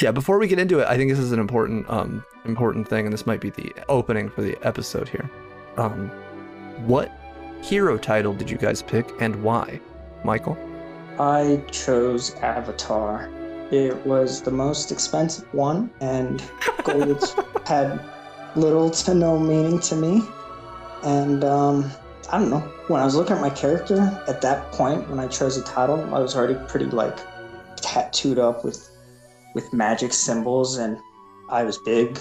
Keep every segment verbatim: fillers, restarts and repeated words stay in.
Yeah, before we get into it, I think this is an important um, important thing, and this might be the opening for the episode here. Um, what hero title did you guys pick, and why? Michael? I chose Avatar. It was the most expensive one, and gold had little to no meaning to me. And um, I don't know, when I was looking at my character, at that point, when I chose a title, I was already pretty, like, tattooed up with with magic symbols, and I was big,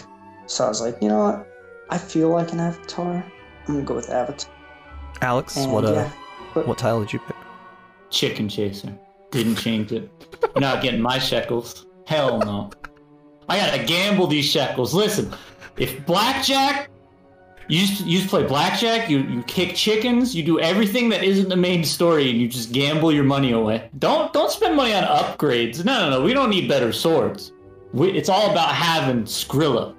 so I was like, you know what, I feel like an Avatar, I'm gonna go with Avatar. Alex, and what uh, yeah, but, what title did you pick? Chicken Chaser. Didn't change it. You're not getting my shekels. Hell no. I gotta gamble these shekels. Listen, if blackjack, you used to, you used to play blackjack, you, you kick chickens, you do everything that isn't the main story, and you just gamble your money away. Don't don't spend money on upgrades. No, no, no, we don't need better swords. We, it's all about having Skrilla.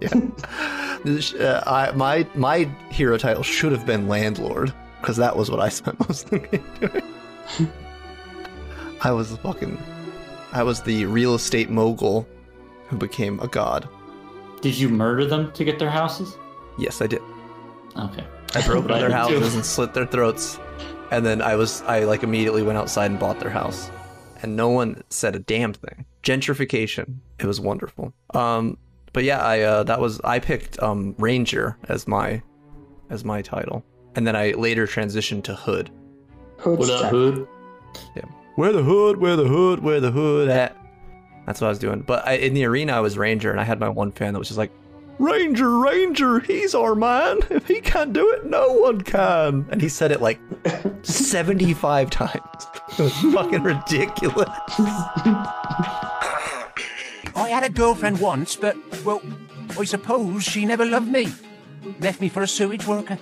Yeah. This, uh, I, my, my hero title should have been Landlord, because that was what I spent most of the game doing. I was the fucking... I was the real estate mogul who became a god. Did you murder them to get their houses? Yes, I did. Okay. I broke into their houses and slit their throats. And then I was, I like immediately went outside and bought their house. And no one said a damn thing. Gentrification. It was wonderful. Um, but yeah, I, uh, that was, I picked, um, Ranger as my, as my title. And then I later transitioned to Hood. Hood's what up, Hood? Yeah. Where the Hood, where the Hood, where the Hood at? That's what I was doing. But I, in the arena, I was Ranger, and I had my one fan that was just like, Ranger, Ranger, he's our man. If he can't do it, no one can. And he said it like seventy-five times. It was fucking ridiculous. I had a girlfriend once, but, well, I suppose she never loved me. Left me for a sewage worker.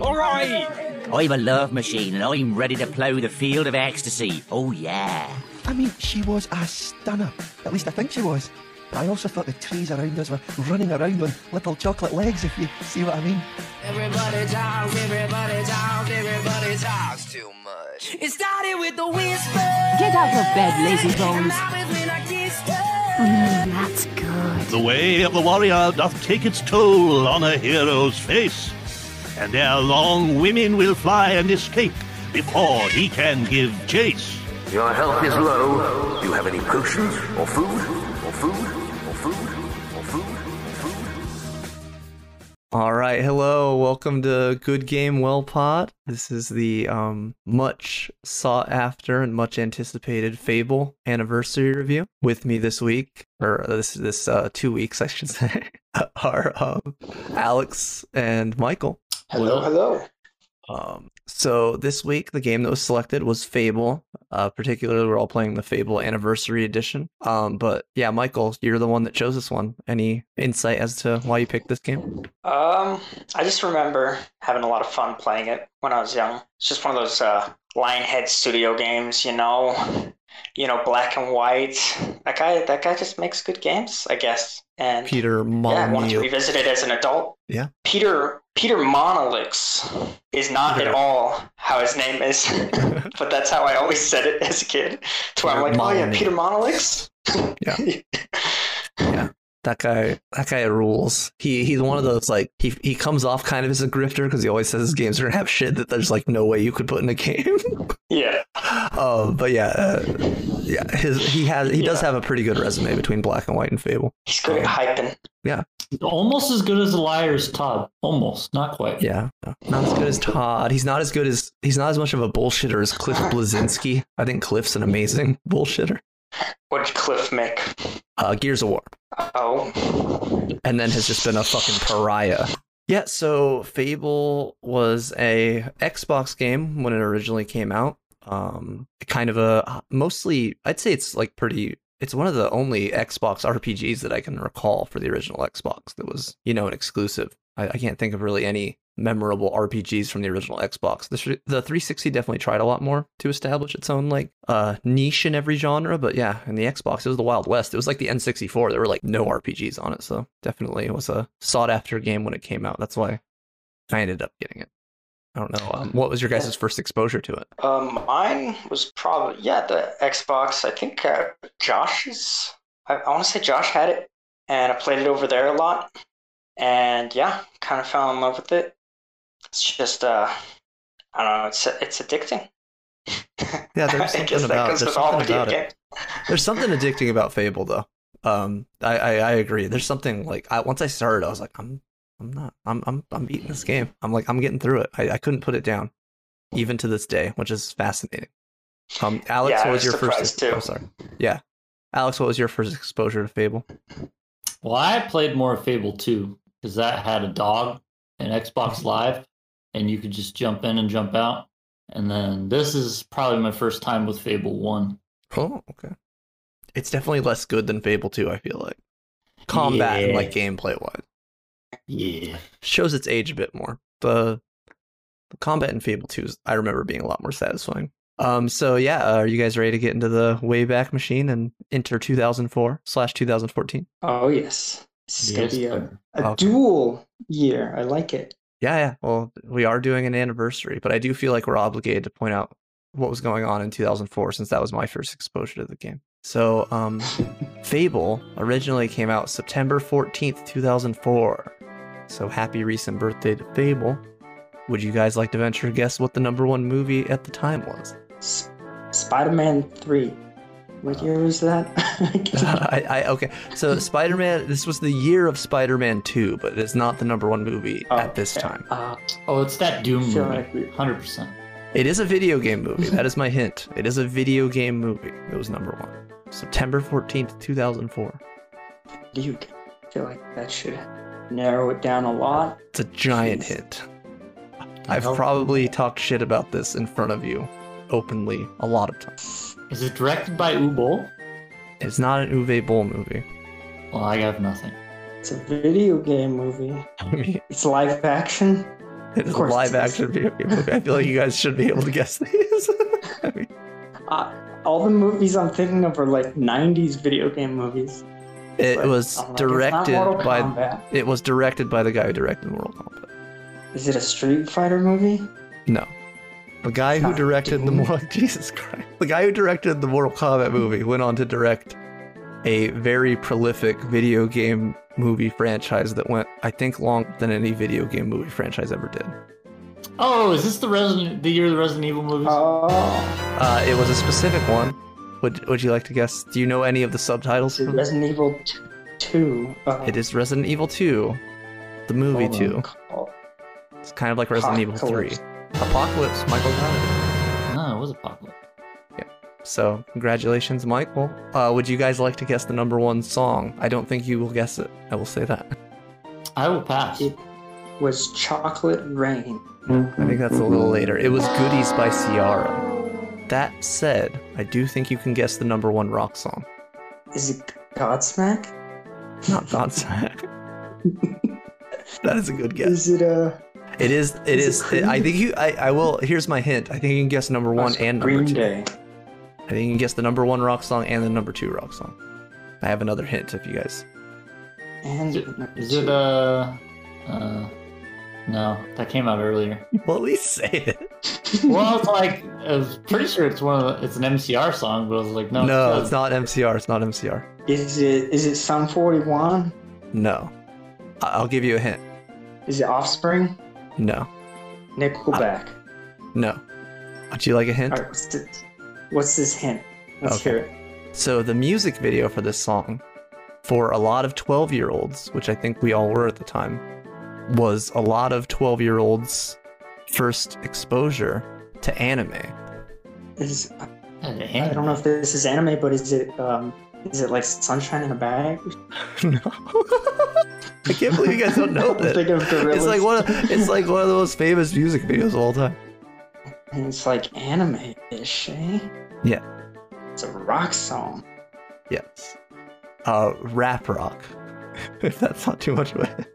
All right. I'm a love machine, and I'm ready to plow the field of ecstasy. Oh, yeah. I mean, she was a stunner. At least I think she was. I also thought the trees around us were running around on little chocolate legs, if you see what I mean. Everybody talks, everybody talks, everybody talks too much. It started with the whisper. Get out of bed, lazy bones. Mm, that's good. The way of the warrior doth take its toll on a hero's face, and ere long women will fly and escape before he can give chase. Your health is low. Do you have any potions or food? Or food? Or food? Or food? Or food? All right. Hello. Welcome to Good Game Well Pod. This is the um, much sought after and much anticipated Fable Anniversary review. With me this week, or this this uh, two weeks, I should say, are um, Alex and Michael. Hello. Hello. Um, so this week, the game that was selected was Fable. Uh, particularly, we're all playing the Fable Anniversary Edition. Um, but yeah, Michael, you're the one that chose this one. Any insight as to why you picked this game? Um, I just remember having a lot of fun playing it when I was young. It's just one of those uh, Lionhead Studio games, you know, you know, Black and White. That guy, that guy just makes good games, I guess. And Peter Molyneux. Yeah, I wanted to revisit it as an adult. Yeah. Peter. Peter Molyneux is not Peter. At all how his name is, but that's how I always said it as a kid. To where I'm like, Molyneux. Oh yeah, Peter Molyneux? Yeah. Yeah. That guy, that guy rules. He he's one of those, like, he he comes off kind of as a grifter because he always says his games are gonna have shit that there's like no way you could put in a game. Yeah. Um. But yeah, uh, yeah. His he has he yeah. does have a pretty good resume between Black and White and Fable. He's good at hyping. Yeah. Almost as good as a liar's Todd. Almost, not quite. Yeah. Not as good as Todd. He's not as good as he's not as much of a bullshitter as Cliff Bleszinski. I think Cliff's an amazing bullshitter. What did Cliff make? Uh, Gears of War. Oh. And then has just been a fucking pariah. Yeah, so Fable was a Xbox game when it originally came out. Um, kind of a mostly, I'd say it's like pretty, it's one of the only Xbox R P Gs that I can recall for the original Xbox that was, you know, an exclusive. I, I can't think of really any memorable R P Gs from the original Xbox. The, the three sixty definitely tried a lot more to establish its own like uh, niche in every genre, but yeah, in the Xbox, it was the Wild West. It was like the N sixty-four. There were like no R P Gs on it, so definitely it was a sought-after game when it came out. That's why I ended up getting it. I don't know. Um, what was your guys' first exposure to it? Um, mine was probably, yeah, the Xbox. I think uh, Josh's, I, I want to say Josh had it, and I played it over there a lot. And yeah, kind of fell in love with it. It's just, uh, I don't know, it's it's addicting. Yeah, there's something about, there's something about it. There's something addicting about Fable, though. Um, I, I, I agree. There's something like, I, once I started, I was like, I'm I'm not. I'm I'm I'm beating this game. I'm like I'm getting through it. I, I couldn't put it down, even to this day, which is fascinating. Um, Alex, yeah, what was, was your first? Too. I'm sorry. Yeah, Alex, what was your first exposure to Fable? Well, I played more of Fable two because that had a dog and Xbox Live, and you could just jump in and jump out. And then this is probably my first time with Fable one. Oh, okay. It's definitely less good than Fable two. I feel like combat yeah. and like gameplay wise. Yeah, shows its age a bit more. The, the combat in Fable two, I remember being a lot more satisfying. Um, so yeah, uh, are you guys ready to get into the Wayback Machine and enter two thousand four slash two thousand fourteen? Oh yes, this is yes, gonna be a, a okay. dual year. I like it. Yeah, yeah. Well, we are doing an anniversary, but I do feel like we're obligated to point out what was going on in two thousand four since that was my first exposure to the game. So, um, Fable originally came out September fourteenth, two thousand four. So happy recent birthday to Fable. Would you guys like to venture a guess what the number one movie at the time was? S- Spider-Man three. What year was that? uh, I, I, okay, so Spider-Man, this was the year of Spider-Man two, but it's not the number one movie oh, at this okay. time. Uh, oh, it's that Doom movie, like we... one hundred percent. It is a video game movie. That is my hint. It is a video game movie. It was number one. September fourteenth, two thousand four. You feel like that should narrow it down a lot. It's a giant Jeez. hint. I've probably talked shit about this in front of you openly a lot of times. Is it directed by Uwe Boll? It's not an Uwe Boll movie. Well, I have nothing. It's a video game movie. I mean, it's live action. It is a live action video game movie. I feel like you guys should be able to guess these. I mean, uh, all the movies I'm thinking of are like nineties video game movies. It but was like, directed by Kombat. It was directed by the guy who directed Mortal Kombat. Is it a Street Fighter movie? No. The guy it's who directed the Mortal Jesus Christ. The guy who directed the Mortal Kombat movie went on to direct a very prolific video game movie franchise that went, I think, longer than any video game movie franchise ever did. Oh, is this the Resident, the year of the Resident Evil movies? Oh. Uh, it was a specific one. Would Would you like to guess? Do you know any of the subtitles? From Resident this? Evil two. Uh, it is Resident Evil two, the movie two. Call. It's kind of like Resident Apocalypse. Evil three. Apocalypse. Michael got it. No, it was Apocalypse. So, congratulations, Michael. Uh, would you guys like to guess the number one song? I don't think you will guess it. I will say that. I will pass. It was Chocolate Rain. I think that's a little later. It was Goodies by Ciara. That said, I do think you can guess the number one rock song. Is it Godsmack? Not Godsmack. That is a good guess. Is it a... It is, it is, is it, I think you, I, I will, here's my hint. I think you can guess number one and number Green two. Day. I think you can guess the number one rock song and the number two rock song. I have another hint if you guys. And is it uh, uh, no, that came out earlier. Well, at least say it. Well, it's like I was pretty sure it's one of the, it's an M C R song, but I was like, no, no, it's, it's not M C R. It's not M C R. Is it? Is it Sum forty-one? No, I'll give you a hint. Is it Offspring? No. Nickelback. I, no. Would you like a hint? All right, what's this hint? Let's okay. hear it. So the music video for this song, for a lot of twelve-year-olds, which I think we all were at the time, was a lot of twelve-year-olds' first exposure to anime. Is, I, I don't know if this is anime, but is it um, is it like Sunshine in a Bag? No. I can't believe you guys don't know that. It's like one of, it's like one of the most famous music videos of all time. And it's like anime-ish, eh? Yeah. It's a rock song. Yes. Uh, rap rock. If that's not too much of a...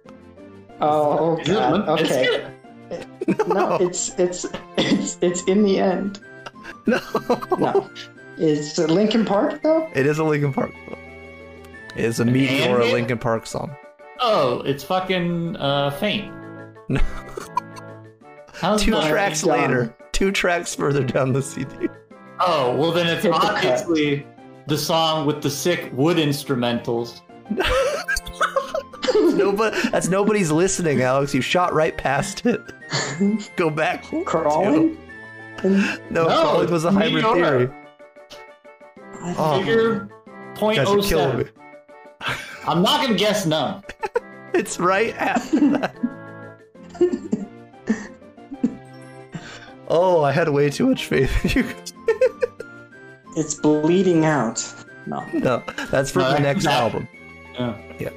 Oh, God. Okay. No. no, it's it's it's it's in the end. No. No. Is it Linkin Park, though? It is a Linkin Park song. It is a Meat or a Linkin Park song. Oh, it's fucking uh, Faint. No. How's two tracks later, done? two tracks further down the C D. Oh, well then it's obviously the song with the sick wood instrumentals. Nobody, that's nobody's listening, Alex. You shot right past it. Go back. Crawling? No, no, Crawling was a hybrid theory. I figure oh, point oh seven. I'm not going to guess none. It's right after that. Oh, I had way too much faith in you. It's bleeding out. No. No, that's for no, the next not. album. Yeah. yeah.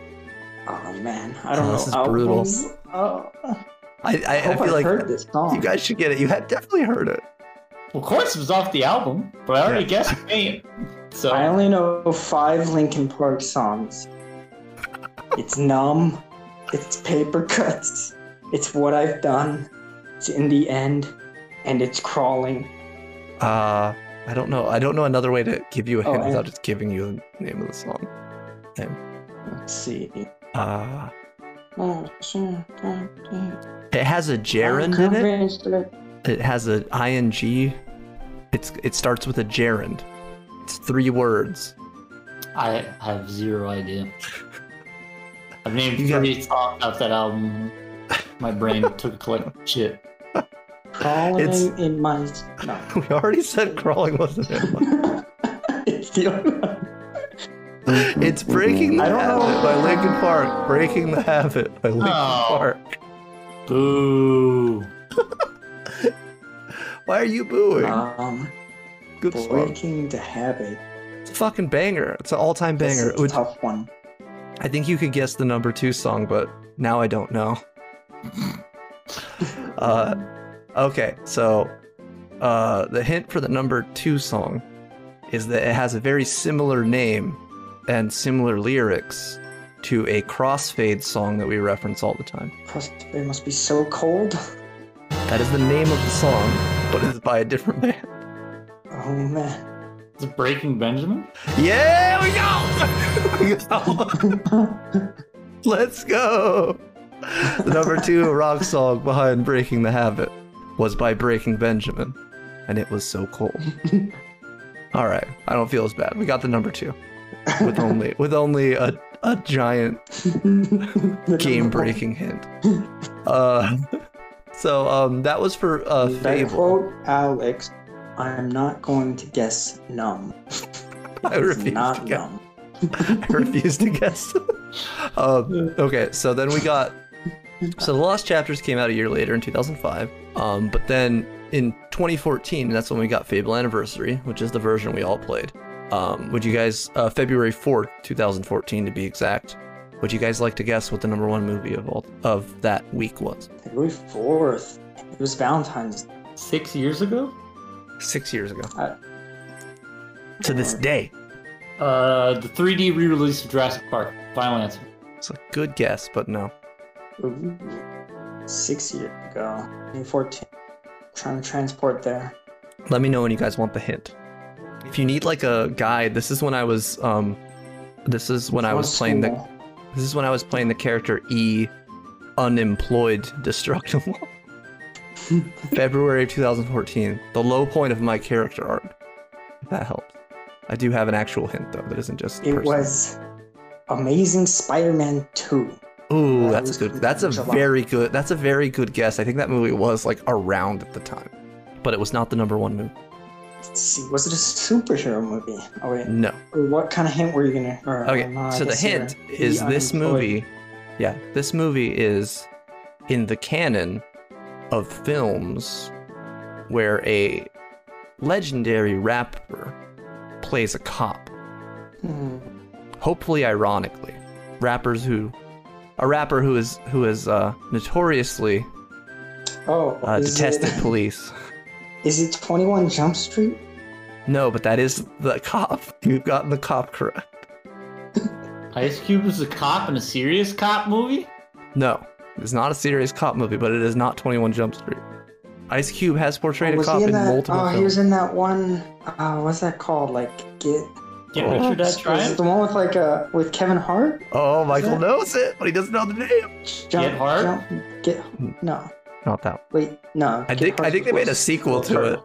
Oh, man. I don't oh, know. This is albums. brutal. Oh. I, I, I, I feel I like heard this song. You guys should get it. You had definitely heard it. Well, of course it was off the album, but I already yeah. guessed it. So. I only know five Linkin Park songs. It's Numb. It's Paper Cuts. It's What I've Done. It's In the End. And it's Crawling. Uh, I don't know. I don't know another way to give you a hint oh, without just giving you the name of the song. Name. Let's see. Uh, it has a gerund in it. It has an ing. It's it starts with a gerund. It's three words. I have zero idea. I've named you three songs off that album. My brain took a collective shit. Crawling it's... in my no. We already said Crawling wasn't in. It's the only one. It's Breaking the Habit by Linkin Park. Breaking the Habit by Linkin oh. Park. Boo. Why are you booing? Um, Good Breaking song. The Habit. It's a fucking banger. It's an all-time banger. It's a tough one. I think you could guess the number two song, but now I don't know. uh, okay, so uh, the hint for the number two song is that it has a very similar name and similar lyrics to a Crossfade song that we reference all the time. Crossfade must be so cold. That is the name of the song, but it's by a different band. Oh man. Is it Breaking Benjamin? Yeah, we go! we go! Let's go! The number two rock song behind Breaking the Habit was by Breaking Benjamin, and it was so cold. Alright, I don't feel as bad. We got the number two. With only with only a, a giant game-breaking hint. Uh, so um, that was for uh, Fable. I quote Alex, I'm not going to guess Numb. I refuse not to guess. I refuse to guess. um, okay, so then we got... So The Lost Chapters came out a year later in two thousand five, um, but then in twenty fourteen, that's when we got Fable Anniversary, which is the version we all played. Um, would you guys, uh, February fourth, twenty fourteen to be exact, would you guys like to guess what the number one movie of all of that week was? February fourth. It was Valentine's Day. Six years ago? Six years ago. I... To this day. Uh, the three D re-release of Jurassic Park. Final answer. It's a good guess, but no. Ooh. Six years ago. twenty fourteen. Trying to transport there. Let me know when you guys want the hint. If you need like a guide, this is when I was, um, this is when I was playing the, this is when I was playing the character E, unemployed destructible. February of two thousand fourteen, the low point of my character arc. If that helps. I do have an actual hint though. That isn't just. It personal. was, Amazing Spider-Man two. Ooh, that's good. That's a very good. That's a very good guess. I think that movie was like around at the time, but it was not the number one movie. Let's see, was it a superhero movie? Oh wait, no. Or what kind of hint were you gonna? Or, okay, uh, so the hint is this movie. Yeah, this movie is in the canon of films where a legendary rapper plays a cop. Hmm. Hopefully, ironically, rappers who a rapper who is who is uh, notoriously oh uh, detested it? police. Is it twenty-one Jump Street? No, but that is the cop. You've gotten the cop correct. Ice Cube is a cop in a serious cop movie? No, it's not a serious cop movie, but it is not twenty-one Jump Street. Ice Cube has portrayed oh, a cop in, in that, multiple oh, films. Oh, he was in that one, uh, what's that called? Like, Get... Get oh, Richard X. Is it the one with, like, uh, with Kevin Hart? Oh, Michael knows it, but he doesn't know the name. Jump, Get Hart? Jump, get... No. Not that. Wait, no. I think I think they made a sequel to it.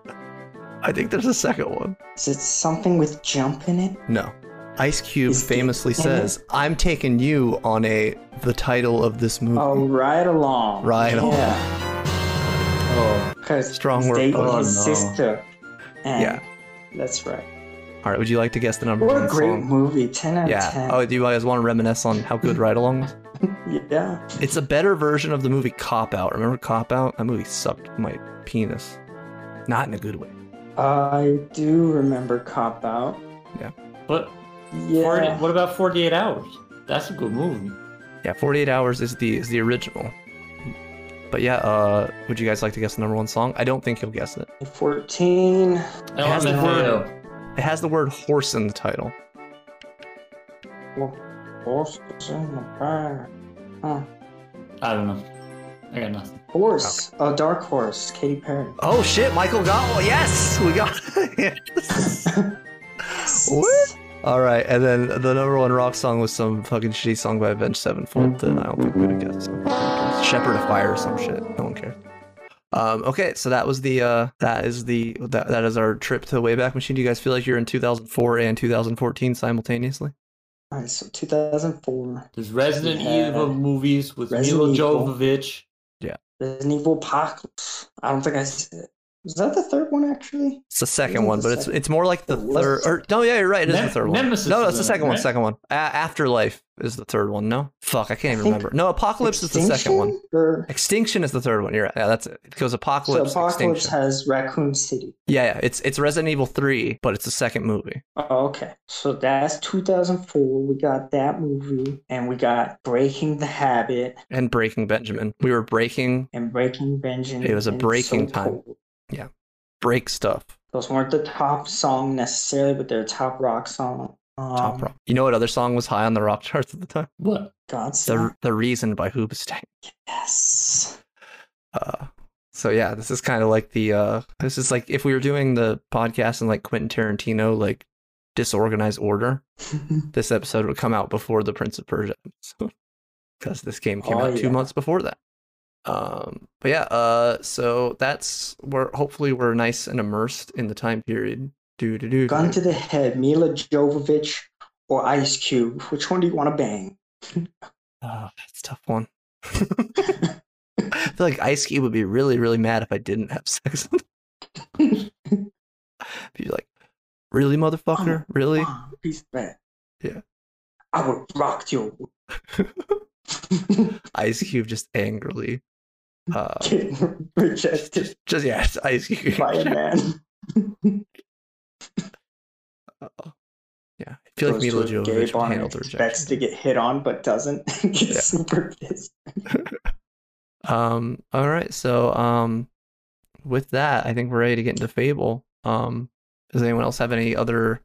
I think there's a second one. Is it something with jump in it? No. Ice Cube famously says, "I'm taking you on a the title of this movie." Oh, Ride Along. Ride Along. Yeah. Oh, because strong word. Oh, no. Sister. And yeah, that's right. All right. Would you like to guess the number what one song? What a great movie! Ten out yeah. of ten. Oh, do you guys want to reminisce on how good Ride Along was? Yeah. It's a better version of the movie Cop Out. Remember Cop Out? That movie sucked my penis. Not in a good way. I do remember Cop Out. Yeah. But yeah. forty, what about forty-eight hours? That's a good movie. Yeah, forty-eight hours is the is the original. But yeah, uh, would you guys like to guess the number one song? I don't think you'll guess it. fourteen. It has, the word, it has the word horse in the title. Well, horse in the bar. Huh. I don't know. I got nothing. Horse. Okay. Oh, Dark Horse. Katy Perry. Oh shit, Michael got one. Yes, we got it. Yes. What? All right, and then the number one rock song was some fucking shitty song by Avenged Sevenfold that I don't think we'd have guessed. Shepherd of Fire or some shit. No one cares. Um, okay, so that was the uh, that is the that, that is our trip to the Wayback Machine. Do you guys feel like you're in two thousand four and two thousand fourteen simultaneously? All right, so two thousand four. There's Resident Evil movies with Milla Jovovich. Yeah. Resident Evil Apocalypse. I don't think I said it. Was that the third one, actually? It's the second one, the but second? it's it's more like the oh, third... Or, no, yeah, you're right. It is ne- the third one. Nemesis no, no, it's the second one, right? second one. A- Afterlife is the third one, no? Fuck, I can't even I remember. No, Apocalypse Extinction? is the second one. Or... Extinction is the third one. You're right. Yeah, that's it. It goes Apocalypse, so Apocalypse Extinction. has Raccoon City. Yeah, yeah. It's, it's Resident Evil three, but it's the second movie. Oh, okay. So that's two thousand four. We got that movie, and we got Breaking the Habit. And Breaking Benjamin. We were breaking... And Breaking Benjamin. It was a breaking so time. Cold. Yeah, break stuff. Those weren't the top song necessarily, but they're top rock song. Um, top rock. You know what other song was high on the rock charts at the time? What? God's the, the Reason by Hoobastank. Yes. Uh, so yeah, this is kind of like the uh, this is like if we were doing the podcast in like Quentin Tarantino, like disorganized order. This episode would come out before the Prince of Persia, because this game came oh, out yeah. two months before that. Um, but yeah, uh, so that's where hopefully we're nice and immersed in the time period. Do do do. Gun to the head, Milla Jovovich or Ice Cube. Which one do you want to bang? Oh, that's a tough one. I feel like Ice Cube would be really, really mad if I didn't have sex with him. He'd be like, "Really, motherfucker? Really?" Oh, he's bad. Yeah. I would rock you. Ice Cube just angrily uh, rejected. Just, just yeah, it's Ice Cube. Fireman. uh, yeah, I feel Goes like Milla Jovovich handled her expects to get hit on, but doesn't. Get yeah. super pissed. um. All right. So um, with that, I think we're ready to get into Fable. Um, does anyone else have any other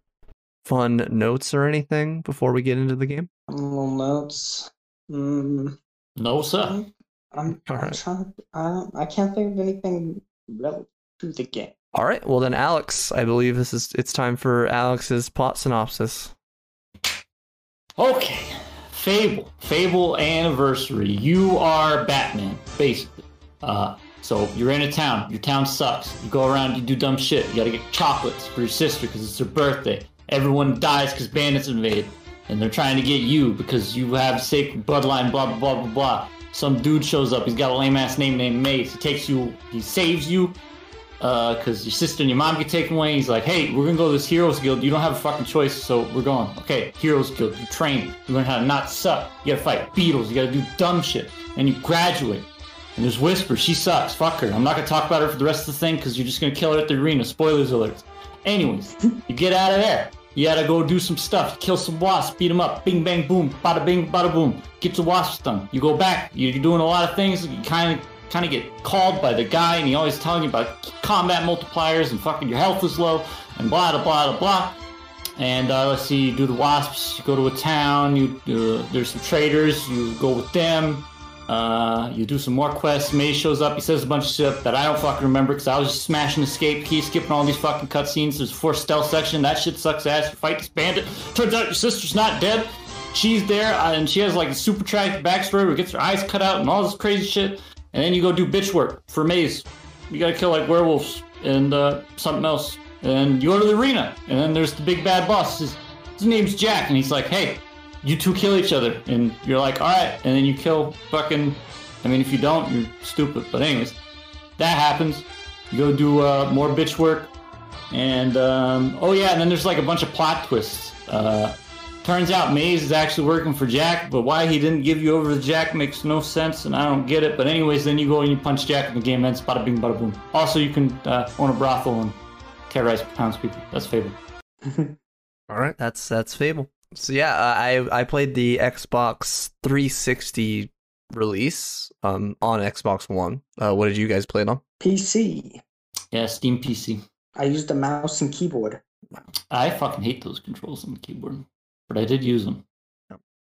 fun notes or anything before we get into the game? Little notes. Mm. No, sir. I'm, I'm right. trying to, I, I can't think of anything relevant to the game. All right. Well, then, Alex, I believe this is it's time for Alex's plot synopsis. Okay. Fable. Fable Anniversary. You are Batman, basically. Uh, so you're in a town. Your town sucks. You go around. You do dumb shit. You got to get chocolates for your sister because it's her birthday. Everyone dies because bandits invade. And they're trying to get you because you have sacred bloodline, blah, blah, blah, blah, blah. Some dude shows up. He's got a lame-ass name named Mace. He takes you. He saves you because uh, your sister and your mom get taken away. He's like, hey, we're going to go to this Heroes Guild. You don't have a fucking choice, so we're going. Okay, Heroes Guild. You train. You learn how to not suck. You got to fight beetles. You got to do dumb shit. And you graduate. And there's whispers. She sucks. Fuck her. I'm not going to talk about her for the rest of the thing because you're just going to kill her at the arena. Spoilers alert. Anyways, you get out of there. You gotta go do some stuff, kill some wasps, beat them up, bing, bang, boom, bada bing, bada boom. Get your wasps done. You go back, you're doing a lot of things, you kind of kind of get called by the guy, and he always telling you about combat multipliers, and fucking your health is low, and blah, blah, blah, blah. And uh, let's see, you do the wasps, you go to a town, you uh, there's some traders, you go with them, uh, you do some more quests, May shows up, he says a bunch of shit that I don't fucking remember because I was just smashing escape key, skipping all these fucking cutscenes. There's a forced stealth section, that shit sucks ass, you fight this bandit, turns out your sister's not dead, she's there, and she has like a super tragic backstory where gets her eyes cut out and all this crazy shit, And then you go do bitch work for Maze. You gotta kill like werewolves and uh, something else. And you go to the arena. And then there's the big bad boss. His, his name's Jack. And he's like, hey, you two kill each other. And you're like, all right. And then you kill fucking... I mean, if you don't, you're stupid. But anyways, that happens. You go do uh, more bitch work. And, um, oh yeah, and then there's like a bunch of plot twists. Uh, turns out Maze is actually working for Jack, but why he didn't give you over to Jack makes no sense, and I don't get it. But anyways, then you go and you punch Jack and the game ends, bada bing, bada boom. Also, you can uh, own a brothel and terrorize townspeople. That's Fable. All right. That's that's Fable. So yeah, I, I played the Xbox three sixty release um, on Xbox One. Uh, what did you guys play it on? P C. Yeah, Steam P C. I used the mouse and keyboard. I fucking hate those controls on the keyboard, but I did use them.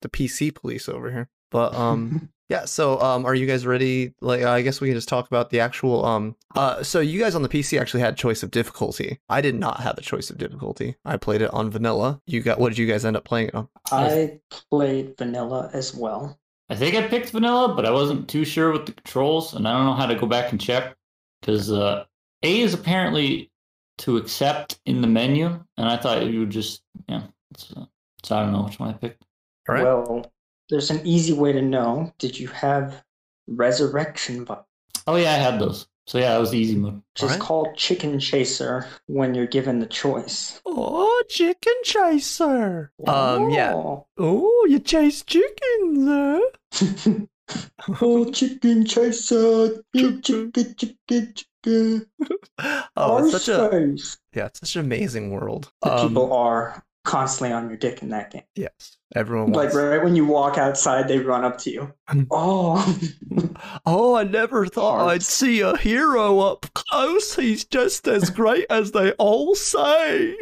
The P C police over here. But um, yeah. So um, are you guys ready? Like, I guess we can just talk about the actual um. Uh, so you guys on the P C actually had choice of difficulty. I did not have a choice of difficulty. I played it on vanilla. You got what did you guys end up playing it on? I played vanilla as well. I think I picked vanilla, but I wasn't too sure with the controls, and I don't know how to go back and check because uh, A is apparently to accept in the menu, and I thought you would just, yeah, so, so I don't know which one I picked. All right. Well, there's an easy way to know. Did you have Resurrection buttons? Oh, yeah, I had those. So, yeah, that was the easy mode. Which is right. Called Chicken Chaser when you're given the choice. Oh, Chicken Chaser. Um, yeah. Oh, you chase chickens, huh? Oh, Chicken Chaser. Chicken, chicken, chicken, chicken. Oh, it's such a, yeah, it's such an amazing world. The um, people are constantly on your dick in that game. Yes, everyone wants. Like right when you walk outside, they run up to you. Oh, oh! I never thought I'd see a hero up close. He's just as great as they all say.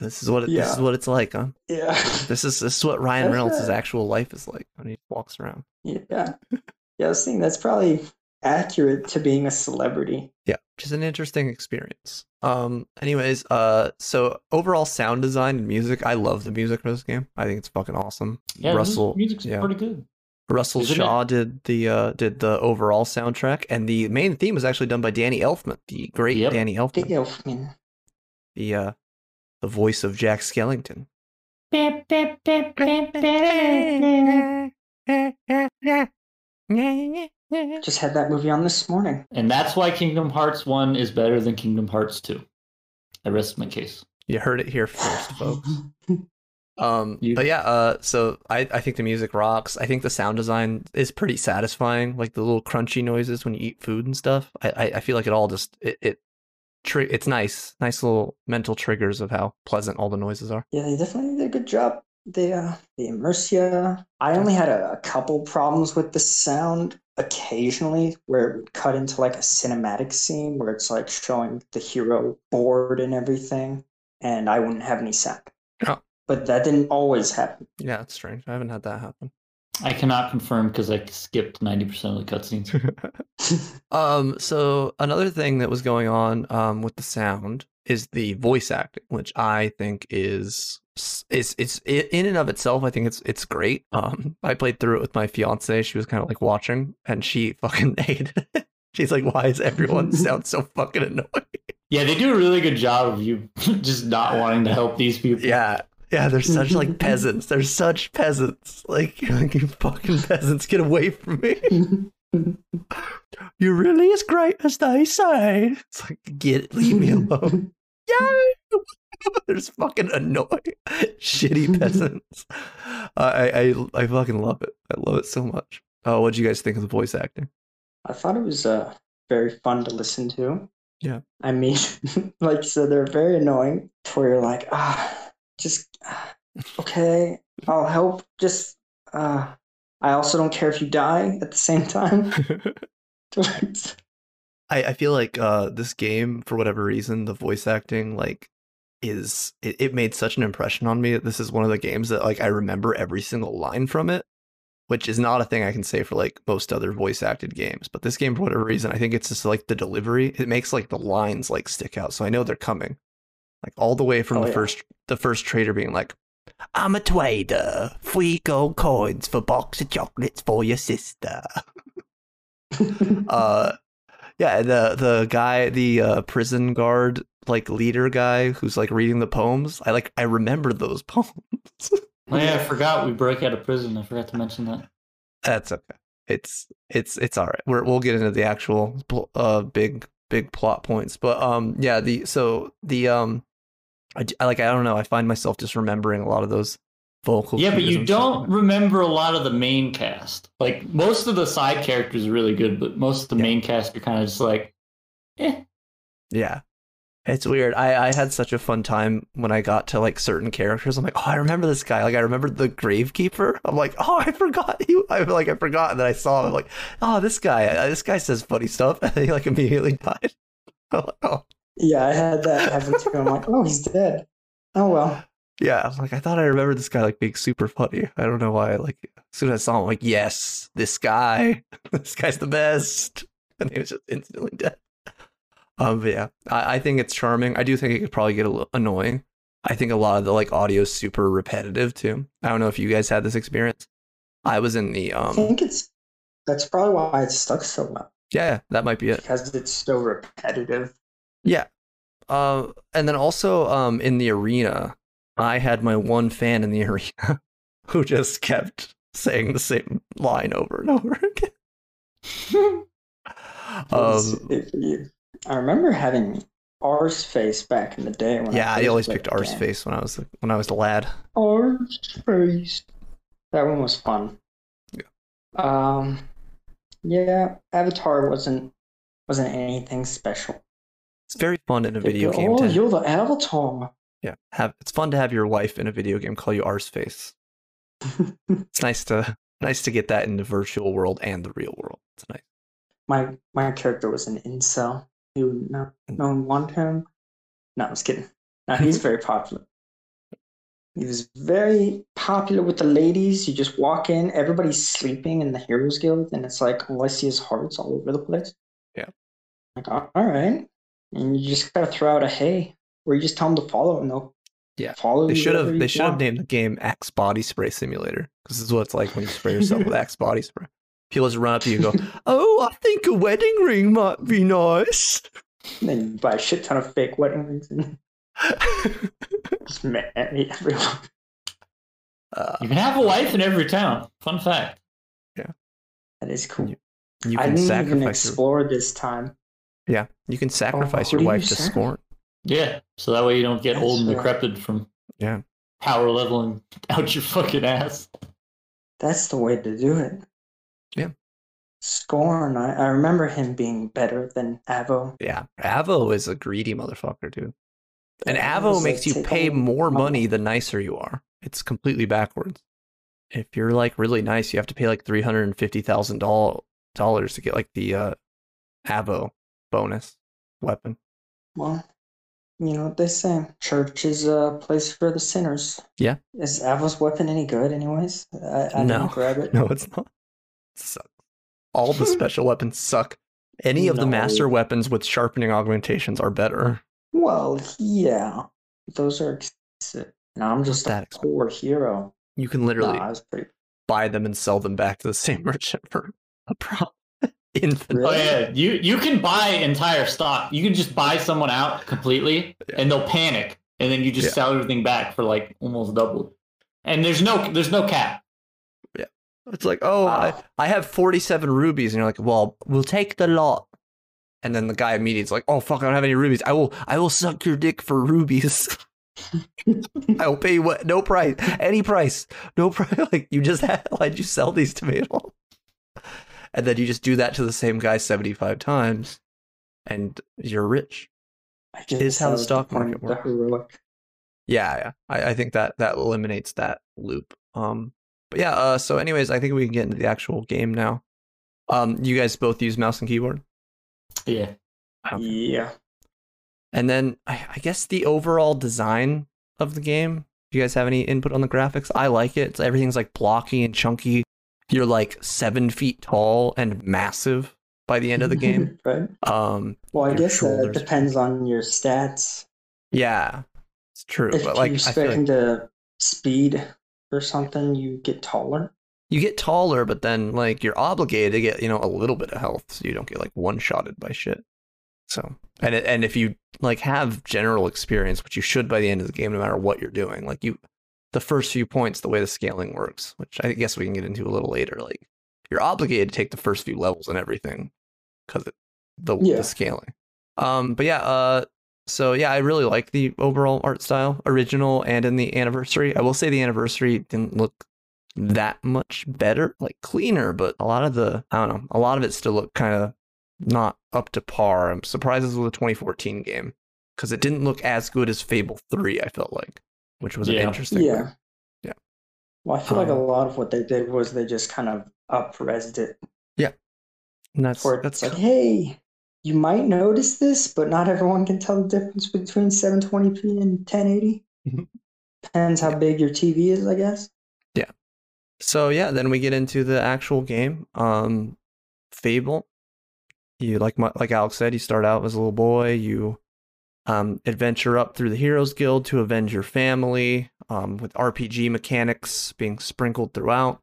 This is what it, yeah. This is what it's like, huh? Yeah. This is this is what Ryan Reynolds' actual life is like when he walks around. Yeah, yeah. I was thinking that's probably accurate to being a celebrity. Yeah, which is an interesting experience. Um, anyways, uh, so overall sound design and music, I love the music for this game. I think it's fucking awesome. Yeah, Russell, music's yeah. pretty good. Russell Isn't Shaw it? did the uh, did the overall soundtrack, and the main theme was actually done by Danny Elfman, the great yep. Danny Elfman. The Elfman. The uh, the voice of Jack Skellington. Just had that movie on this morning. And that's why Kingdom Hearts one is better than Kingdom Hearts two. I rest my case. You heard it here first, folks. Um, you... But yeah, uh, so I, I think the music rocks. I think the sound design is pretty satisfying. Like the little crunchy noises when you eat food and stuff. I, I, I feel like it all just, it, it tri- it's nice. Nice little mental triggers of how pleasant all the noises are. Yeah, they definitely did a good job. They, uh, they immerse you. I only had a, a couple problems with the sound. Occasionally where it would cut into like a cinematic scene where it's like showing the hero bored and everything, and I wouldn't have any sound. Oh. But that didn't always happen. Yeah, it's strange. I haven't had that happen. I cannot confirm because I skipped ninety percent of the cutscenes. um, so another thing that was going on um, with the sound is the voice acting, which I think is... It's it's in and of itself. I think it's it's great. Um, I played through it with my fiance. She was kind of like watching, and she fucking hated it. She's like, "Why does everyone sound so fucking annoying?" Yeah, they do a really good job of you just not wanting to help these people. Yeah, yeah, they're such like peasants. They're such peasants. Like, like you fucking peasants, get away from me. You're really as great as they say. It's like, get it, leave me alone. Yay! There's fucking annoying, shitty peasants. Uh, I, I I fucking love it. I love it so much. Oh, what did you guys think of the voice acting? I thought it was uh, very fun to listen to. Yeah. I mean, like you said, they're very annoying. Where you're like, ah, just, ah, okay, I'll help. Just, uh, I also don't care if you die at the same time. I, I feel like uh, this game, for whatever reason, the voice acting, like, is it, it made such an impression on me. This is one of the games that like I remember every single line from it, which is not a thing I can say for like most other voice acted games, but this game for whatever reason, I think it's just like the delivery. It makes like the lines like stick out. So I know they're coming like all the way from oh, the yeah. first, the first trader being like, I'm a trader, three gold coins for a box of chocolates for your sister. uh, yeah, the the guy, the uh, prison guard, like leader guy who's like reading the poems. I like I remember those poems. Oh, yeah, I forgot we broke out of prison. I forgot to mention that. That's okay. It's it's it's all right. We're, we'll get into the actual uh big big plot points, but um yeah the so the um I, I like I don't know. I find myself just remembering a lot of those vocal. Yeah, but you don't remember a lot of the main cast. Like most of the side characters are really good, but most of the yeah. main cast are kind of just like, eh. Yeah. It's weird. I, I had such a fun time when I got to like certain characters. I'm like, oh, I remember this guy. Like, I remember the Gravekeeper. I'm like, oh, I forgot you. I like, I forgot and then I saw him. I'm like, oh, this guy. This guy says funny stuff, and he like immediately died. I'm like, oh. Yeah, I had that happen too. I'm like, oh, he's dead. Oh well. Yeah, I was like, I thought I remembered this guy like being super funny. I don't know why. Like, as soon as I saw him, I'm like, yes, this guy. This guy's the best. And he was just instantly dead. Um, but yeah, I, I think it's charming. I do think it could probably get a little annoying. I think a lot of the like audio is super repetitive too. I don't know if you guys had this experience. I was in the. Um, I think it's that's probably why it's stuck so well. Yeah, that might be it because it's so repetitive. Yeah, uh, and then also um, in the arena, I had my one fan in the arena who just kept saying the same line over and over again. um, I remember having R's face back in the day. When yeah, I, I always picked R's face when I was when I was a lad. R's face. That one was fun. Yeah. Um. Yeah, Avatar wasn't wasn't anything special. It's very fun in a video go, game. Oh, to you're the Avatar. Yeah, have it's fun to have your wife in a video game call you R's face. It's nice to nice to get that in the virtual world and the real world. It's nice. My my character was an incel. You no, no one want him. No, I was kidding. No, he's very popular. He was very popular with the ladies. You just walk in, everybody's sleeping in the Heroes Guild, and it's like Alessia's hearts all over the place. Yeah. Like, all right. And you just gotta throw out a hey, or you just tell them to follow and they'll yeah. follow they should have. They should have named the game Axe Body Spray Simulator, because this is what it's like when you spray yourself with Axe Body Spray. People just run up to you and go, oh, I think a wedding ring might be nice. And then you buy a shit ton of fake wedding rings and just mad at me, everyone. Uh, you can have a wife in every town. Fun fact. Yeah. That is cool. You, you I can didn't sacrifice even explore your... this time. Yeah. You can sacrifice oh, your wife you to scorn. Yeah. So that way you don't get That's old and right. decrepit from yeah. power leveling out your fucking ass. That's the way to do it. Yeah, Scorn. I, I remember him being better than Avo. Yeah, Avo is a greedy motherfucker, dude. And yeah, Avo makes like, you pay more money, money the nicer you are. It's completely backwards. If you're like really nice, you have to pay like three hundred and fifty thousand dollars to get like the uh, Avo bonus weapon. Well, you know what they say: church is a place for the sinners. Yeah. Is Avo's weapon any good, anyways? I, I no. didn't grab it. No, it's not. Suck. All the special weapons suck. Any of no. the master weapons with sharpening augmentations are better. Well, yeah, those are expensive. Now I'm just that a poor hero. You can literally nah, pretty... buy them and sell them back to the same merchant for a profit. Infinite. Oh yeah, you you can buy entire stock. You can just buy someone out completely, yeah. and they'll panic, and then you just yeah. sell everything back for like almost double. And there's no there's no cap. It's like, oh, wow. I, I have forty-seven rubies. And you're like, well, we'll take the lot. And then the guy immediately is like, oh, fuck, I don't have any rubies. I will I will suck your dick for rubies. I will pay you what? No price. Any price. No price. Like, you just had, why'd you sell these to me at all? And then you just do that to the same guy seventy-five times. And you're rich. It is how the stock market works. Yeah, yeah. I, I think that, that eliminates that loop. Um. But yeah, uh, so anyways, I think we can get into the actual game now. Um, you guys both use mouse and keyboard? Yeah. Okay. Yeah. And then I, I guess the overall design of the game. Do you guys have any input on the graphics? I like it. It's, everything's like blocky and chunky. You're like seven feet tall and massive by the end of the game. Right. Um, well, I guess that depends on your stats. Yeah, it's true. If but like, you're expecting like... to speed or something, you get taller. you get taller, but then like you're obligated to get, you know, a little bit of health, so you don't get like one-shotted by shit. So, and it, and if you like have general experience, which you should by the end of the game, no matter what you're doing, like you, the first few points, the way the scaling works, which I guess we can get into a little later, like you're obligated to take the first few levels and everything because of the, yeah. the scaling. Um, but yeah, uh, so yeah, I really like the overall art style, original and in the anniversary. I will say the anniversary didn't look that much better, like cleaner, but a lot of the, I don't know, a lot of it still looked kind of not up to par. I'm surprised this was a twenty fourteen game because it didn't look as good as Fable three, I felt like, which was yeah. an interesting yeah. one. Yeah. Well, I feel um, like a lot of what they did was they just kind of up-resed it. Yeah. And that's, where it's that's like, hey, you might notice this, but not everyone can tell the difference between seven twenty p and ten eighty. Mm-hmm. Depends how yeah. big your T V is, I guess. Yeah. So yeah, then we get into the actual game. Um, Fable. You like my, like Alex said, you start out as a little boy. You um, adventure up through the Heroes Guild to avenge your family, um, with R P G mechanics being sprinkled throughout.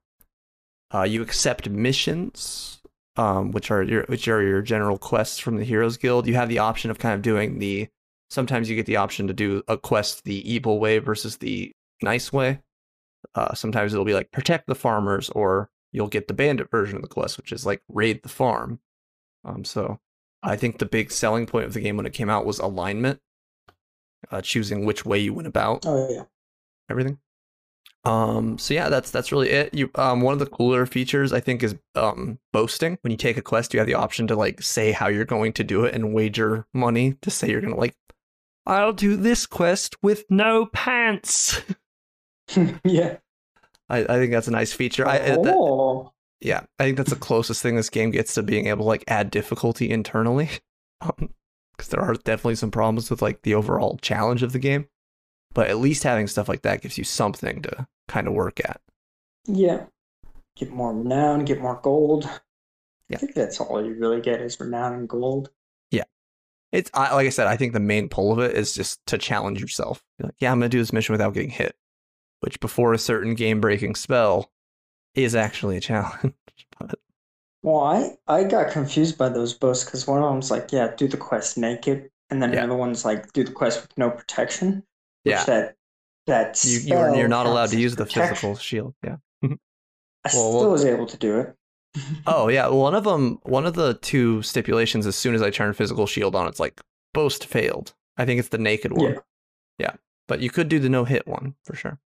Uh, you accept missions, um, which are your which are your general quests from the Heroes Guild. You have the option of kind of doing the. Sometimes you get the option to do a quest the evil way versus the nice way. Uh, sometimes it'll be like protect the farmers, or you'll get the bandit version of the quest, which is like raid the farm. Um, so I think the big selling point of the game when it came out was alignment, uh, choosing which way you went about. Oh yeah, everything. Um, so yeah, that's that's really it. You um, one of the cooler features I think is um boasting. When you take a quest, you have the option to like say how you're going to do it and wager money to say you're gonna like, I'll do this quest with no pants. yeah, I, I think that's a nice feature. I, oh. that, yeah, I think that's the closest thing this game gets to being able to like add difficulty internally, because um, there are definitely some problems with like the overall challenge of the game. But at least having stuff like that gives you something to kind of work at. Yeah, get more renown, get more gold. Yeah. I think that's all you really get is renown and gold. Yeah, it's I, like I said, I think the main pull of it is just to challenge yourself. You're like, yeah, I'm gonna do this mission without getting hit. Which before a certain game-breaking spell is actually a challenge. But... Well, I, I got confused by those boasts because one of them's like, yeah, do the quest naked, and then yeah. another one's like, do the quest with no protection. Which yeah, that that's you, you're, you're not allowed to use protection. The physical shield. Yeah, well, I still well, was able to do it. oh yeah, one of them, one of the two stipulations. As soon as I turn physical shield on, it's like boast failed. I think it's the naked one. Yeah, yeah. But you could do the no hit one for sure.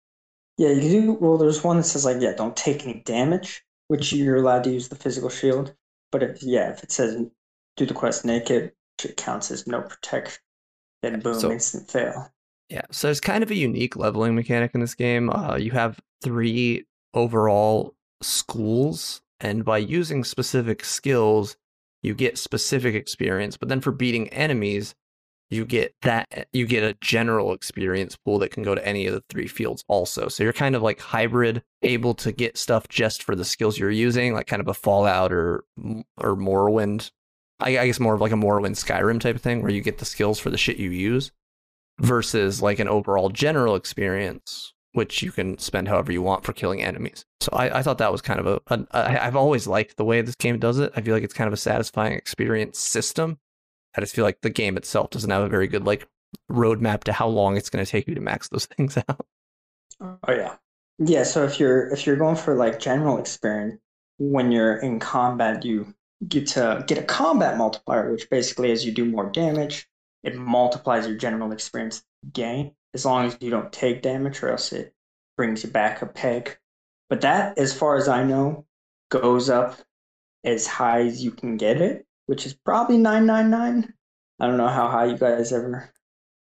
Yeah, you do. Well, there's one that says, like, yeah, don't take any damage, which you're allowed to use the physical shield. But if, yeah, if it says do the quest naked, it counts as no protection, then boom, so, instant fail. Yeah, so there's kind of a unique leveling mechanic in this game. Uh, you have three overall schools, and by using specific skills, you get specific experience. But then for beating enemies, you get that you get a general experience pool that can go to any of the three fields also. So you're kind of like hybrid, able to get stuff just for the skills you're using, like kind of a Fallout or or Morrowind. I, I guess more of like a Morrowind Skyrim type of thing where you get the skills for the shit you use versus like an overall general experience, which you can spend however you want for killing enemies. So I, I thought that was kind of a, a I, I've always liked the way this game does it. I feel like it's kind of a satisfying experience system. I just feel like the game itself doesn't have a very good like roadmap to how long it's going to take you to max those things out. Oh yeah, yeah. So if you're if you're going for like general experience, when you're in combat, you get to get a combat multiplier, which basically as you do more damage, it multiplies your general experience gain. As long as you don't take damage, or else it brings you back a peg. But that, as far as I know, goes up as high as you can get it. Which is probably nine ninety-nine. I don't know how high you guys ever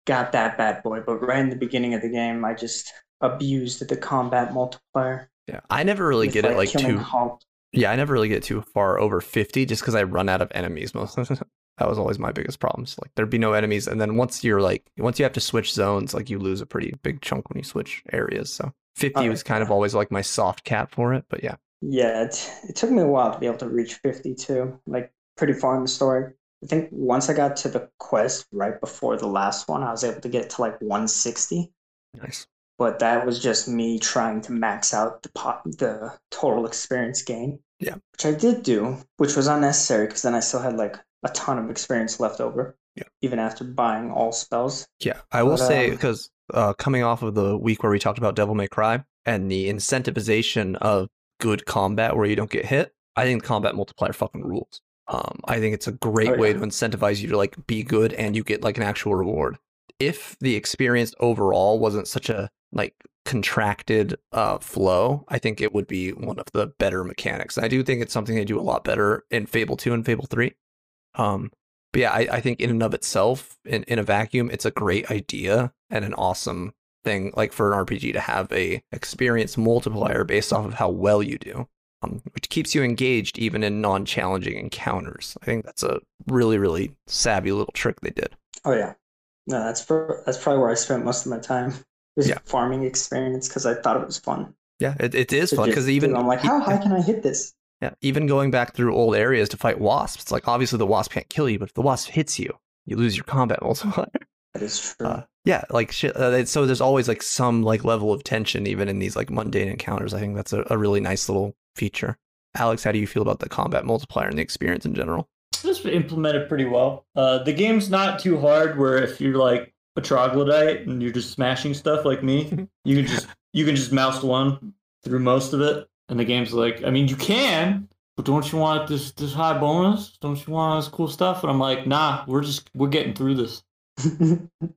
got that bad boy, but right in the beginning of the game, I just abused the combat multiplier. Yeah, I never really get like it like too. Hulk. Yeah, I never really get too far over fifty, just because I run out of enemies most of the time. That was always my biggest problem. So, like there'd be no enemies, and then once you're like, once you have to switch zones, like you lose a pretty big chunk when you switch areas. So fifty oh, was kind yeah. of always like my soft cap for it, but yeah. Yeah, it, it took me a while to be able to reach fifty too. Like. Pretty far in the story. I think once I got to the quest right before the last one, I was able to get to like one sixty. Nice. but that was just me trying to max out the pot, the total experience gain. Yeah. Which I did do, which was unnecessary because then I still had like a ton of experience left over. Yeah. Even after buying all spells. Yeah. I will but, say, because um, uh, coming off of the week where we talked about Devil May Cry and the incentivization of good combat where you don't get hit, I think the combat multiplier fucking rules. Um, I think it's a great oh, yeah. way to incentivize you to like be good and you get like an actual reward. If the experience overall wasn't such a like contracted uh, flow, I think it would be one of the better mechanics. I do think it's something they do a lot better in Fable two and Fable three. Um, but yeah, I, I think in and of itself, in, in a vacuum, it's a great idea and an awesome thing like for an R P G to have a experience multiplier based off of how well you do. Um, which keeps you engaged even in non-challenging encounters. I think that's a really, really savvy little trick they did. Oh, yeah. No, that's for, that's probably where I spent most of my time. Was yeah. farming experience because I thought it was fun. Yeah, it, it is so fun because even... I'm like, how high can I hit this? Yeah, even going back through old areas to fight wasps. It's like, obviously the wasp can't kill you, but if the wasp hits you, you lose your combat multiplier. That is true. Uh, yeah, like shit. Uh, so there's always like some like level of tension even in these like mundane encounters. I think that's a, a really nice little feature. Alex, how do you feel about the combat multiplier and the experience in general? It's just implemented pretty well. Uh, the game's not too hard where if you're like a troglodyte and you're just smashing stuff like me, you can just you can just mouse one through most of it. And the game's like, I mean, you can, but don't you want this this high bonus? Don't you want this cool stuff? And I'm like, nah, we're just we're getting through this.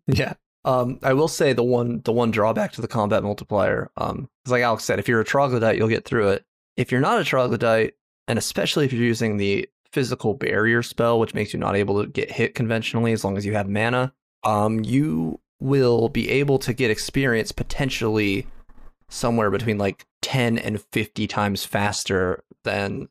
Yeah. Um, I will say the one the one drawback to the combat multiplier, um, is like Alex said, if you're a troglodyte, you'll get through it. If you're not a troglodyte, and especially if you're using the physical barrier spell, which makes you not able to get hit conventionally as long as you have mana, um, you will be able to get experience potentially somewhere between like ten and fifty times faster than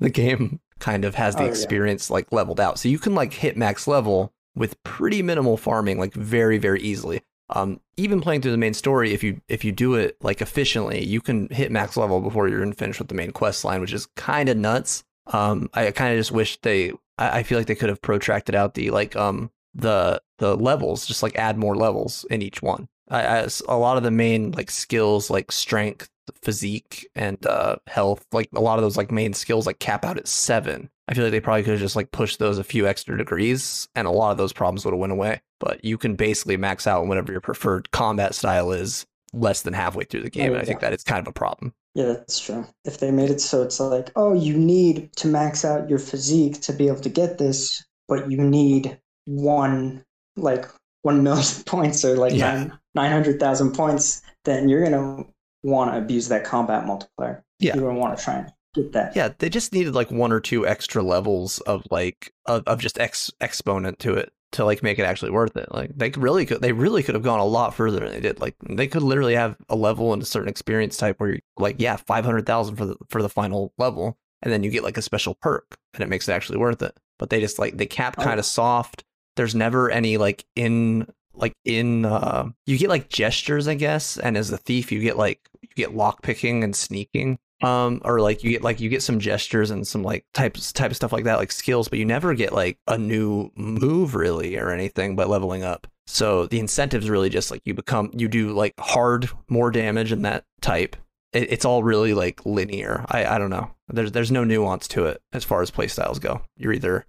the game kind of has the oh, experience yeah. like leveled out. So you can like hit max level with pretty minimal farming, like very, very easily. Um, even playing through the main story, if you if you do it like efficiently, you can hit max level before you're even finished with the main quest line, which is kind of nuts. Um, I kind of just wish they. I, I feel like they could have protracted out the like um the the levels, just like add more levels in each one. I, I, a lot of the main like skills, like strength, physique, and uh, health, like a lot of those like main skills, like cap out at seven. I feel like they probably could have just like pushed those a few extra degrees, and a lot of those problems would have went away. But you can basically max out whatever your preferred combat style is less than halfway through the game. And I think that is kind of a problem. Yeah, that's true. If they made it so it's like, oh, you need to max out your physique to be able to get this, but you need one, like one million points or like yeah. nine, nine hundred thousand points, then you're going to want to abuse that combat multiplier. Yeah. You're going to want to try and get that. Yeah, they just needed like one or two extra levels of like, of, of just ex- exponent to it. To like make it actually worth it. Like they really could, they really could have gone a lot further than they did. Like they could literally have a level and a certain experience type where you're like, yeah, five hundred thousand for the for the final level, and then you get like a special perk, and it makes it actually worth it. But they just like they cap kind of soft. There's never any like in like in uh, you get like gestures, I guess, and as the thief, you get like you get lock picking and sneaking. Um, or like you get like you get some gestures and some like types type of stuff like that, like skills, but you never get like a new move really or anything by leveling up. So the incentive's really just like you become you do like hard more damage and that type. It, it's all really like linear. I, I don't know. There's there's no nuance to it as far as playstyles go. You're either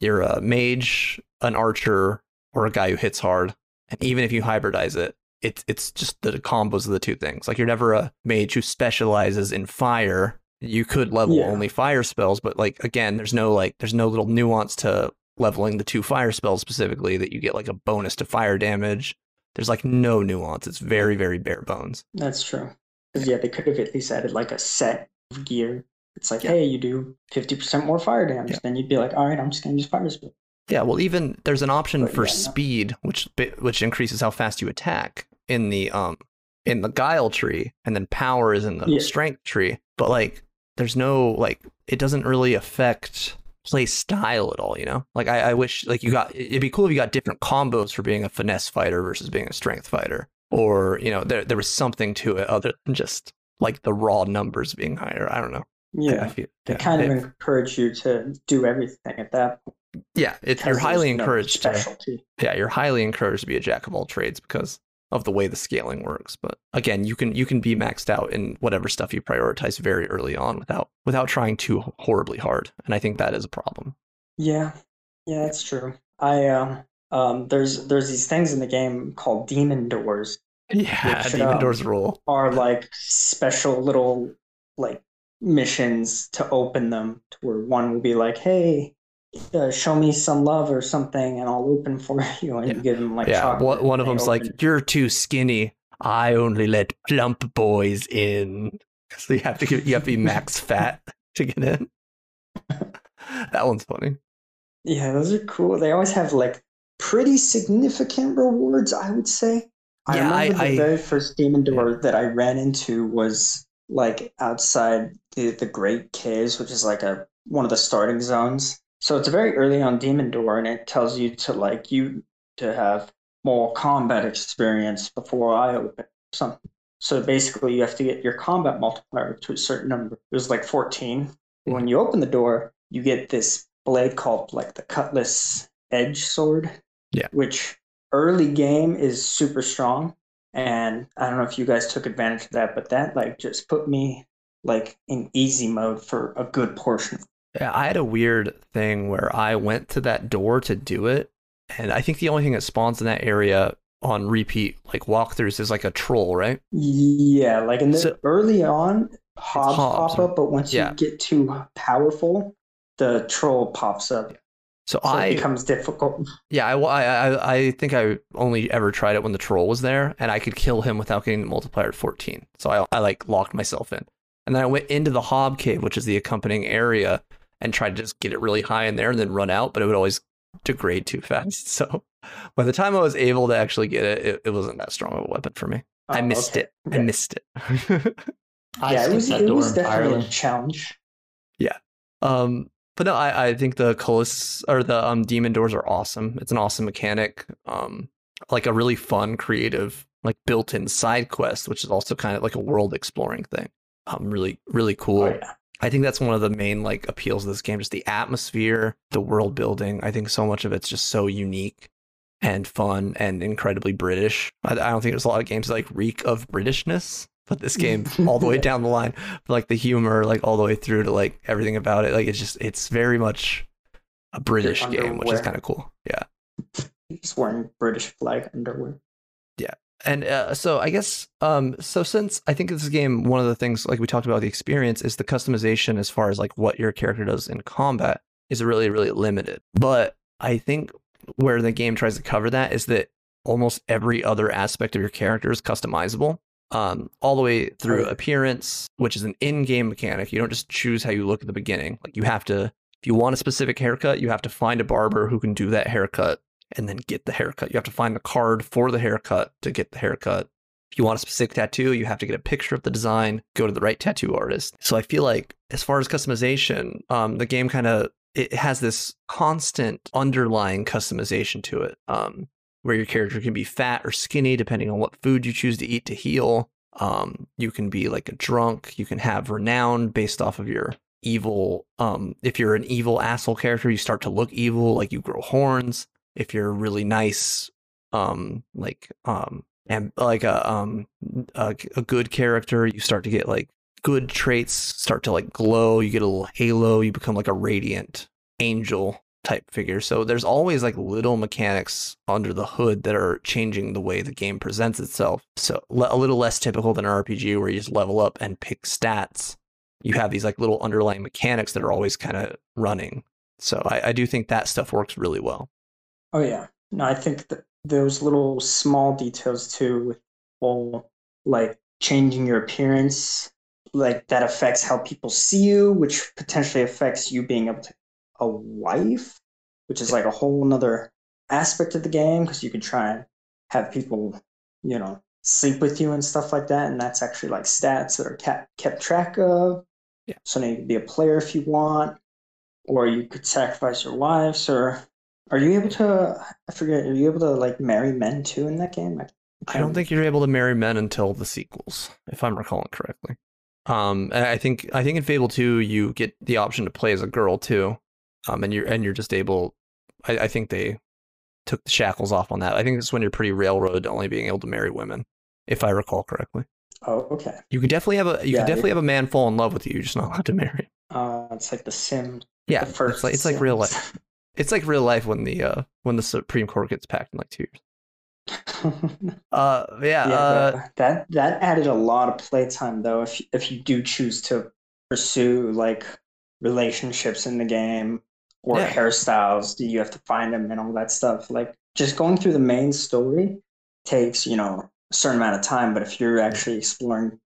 you're a mage, an archer, or a guy who hits hard. And even if you hybridize it, It's it's just the combos of the two things. Like you're never a mage who specializes in fire. You could level yeah. only fire spells, but like again, there's no like there's no little nuance to leveling the two fire spells specifically that you get like a bonus to fire damage. There's like no nuance. It's very very bare bones. That's true. Because yeah, they could have at least added like a set of gear. It's like yeah. hey, you do fifty percent more fire damage. Yeah. Then you'd be like, all right, I'm just gonna use fire spell. Yeah, well, even there's an option but for yeah, speed, no. which which increases how fast you attack in the um in the guile tree, and then power is in the yeah. strength tree. But like, there's no like, it doesn't really affect play style at all. You know, like I, I wish like you got it'd be cool if you got different combos for being a finesse fighter versus being a strength fighter, or you know, there there was something to it other than just like the raw numbers being higher. I don't know. Yeah, feel, they yeah, kind of it, encourage you to do everything at that point. Yeah, it, you're highly no encouraged. To, yeah, you're highly encouraged to be a jack of all trades because of the way the scaling works. But again, you can you can be maxed out in whatever stuff you prioritize very early on without without trying too horribly hard. And I think that is a problem. Yeah, yeah, that's true. I uh, um, there's there's these things in the game called demon doors. Yeah, which, demon um, doors rule. Are like special little like missions to open them, to where one will be like, hey, Uh, show me some love or something, and I'll open for you, and yeah. give them like yeah. chocolate. One of them's open. Like, you're too skinny. I only let plump boys in. So you have to give, you have to be max fat to get in. That one's funny. Yeah, those are cool. They always have like pretty significant rewards, I would say. I yeah, remember I, the I, very first demon door yeah. that I ran into was like outside the the Great Caves, which is like a one of the starting zones. So it's a very early on demon door, and it tells you to like you to have more combat experience before I open something. So basically, you have to get your combat multiplier to a certain number. It was like fourteen. Mm-hmm. When you open the door, you get this blade called like the Cutlass Edge Sword, yeah. which early game is super strong. And I don't know if you guys took advantage of that, but that like just put me like in easy mode for a good portion of. Yeah, I had a weird thing where I went to that door to do it, and I think the only thing that spawns in that area on repeat, like walkthroughs, is like a troll, right? Yeah, like in the so, early on, Hobbs, Hobbs pop up, but once yeah. you get too powerful, the troll pops up. Yeah. So, so I, it becomes difficult. Yeah, I, I, I think I only ever tried it when the troll was there, and I could kill him without getting the multiplier at fourteen. So I, I like locked myself in, and then I went into the Hob Cave, which is the accompanying area, and try to just get it really high in there and then run out, but it would always degrade too fast. So by the time I was able to actually get it, it, it wasn't that strong of a weapon for me. Oh, I missed okay. it. Okay. I missed it. I yeah, it was, it was definitely Ireland. a challenge. Yeah. Um, but no, I, I think the Cullis, or the um, demon doors are awesome. It's an awesome mechanic. Um, like a really fun, creative, like built-in side quest, which is also kind of like a world exploring thing. Um, really, really cool. Oh, yeah. I think that's one of the main like appeals of this game, just the atmosphere, the world building. I think so much of it's just so unique and fun and incredibly British. I, I don't think there's a lot of games that, like, reek of Britishness, but this game all the way down the line, like the humor, like all the way through to like everything about it. Like it's just it's very much a British game, underwear. Which is kind of cool. Yeah, he's wearing British flag underwear. Yeah. And uh, so I guess, um, so since I think this game, one of the things like we talked about the experience is the customization as far as like what your character does in combat is really, really limited. But I think where the game tries to cover that is that almost every other aspect of your character is customizable, um, all the way through appearance, which is an in-game mechanic. You don't just choose how you look at the beginning. Like you have to, if you want a specific haircut, you have to find a barber who can do that haircut. And then get the haircut. You have to find the card for the haircut to get the haircut. If you want a specific tattoo, you have to get a picture of the design, go to the right tattoo artist. So I feel like as far as customization, um, the game kind of, it has this constant underlying customization to it, um, where your character can be fat or skinny, depending on what food you choose to eat to heal. Um, you can be like a drunk. You can have renown based off of your evil. Um, if you're an evil asshole character, you start to look evil, like you grow horns. If you're really nice, um, like um, and like a um, a, a good character, you start to get like good traits, start to like glow. You get a little halo. You become like a radiant angel type figure. So there's always like little mechanics under the hood that are changing the way the game presents itself. So a little less typical than an R P G where you just level up and pick stats. You have these like little underlying mechanics that are always kind of running. So I, I do think that stuff works really well. Oh, yeah. No, I think that those little small details, too, with all, like, changing your appearance, like, that affects how people see you, which potentially affects you being able to a wife, which is, like, a whole nother aspect of the game, because you can try and have people, you know, sleep with you and stuff like that, and that's actually, like, stats that are kept, kept track of. Yeah. So now you can be a player if you want, or you could sacrifice your wives, or... Are you able to, I forget, are you able to, like, marry men, too, in that game? I, I don't think you're able to marry men until the sequels, if I'm recalling correctly. Um, and I think I think in Fable two, you get the option to play as a girl, too. Um, and you're, and you're just able, I, I think they took the shackles off on that. I think that's when you're pretty railroaded to only being able to marry women, if I recall correctly. Oh, okay. You could definitely have a you yeah, could definitely it, have a man fall in love with you. You're just not allowed to marry. Uh, it's like The Sims. Yeah, the first it's like it's Sims. like real life. It's like real life when the uh, when the Supreme Court gets packed in like two years. uh yeah, yeah uh, that that added a lot of playtime though. If if you do choose to pursue like relationships in the game or yeah. hairstyles, you have to find them and all that stuff. Like just going through the main story takes you know a certain amount of time, but if you're actually exploring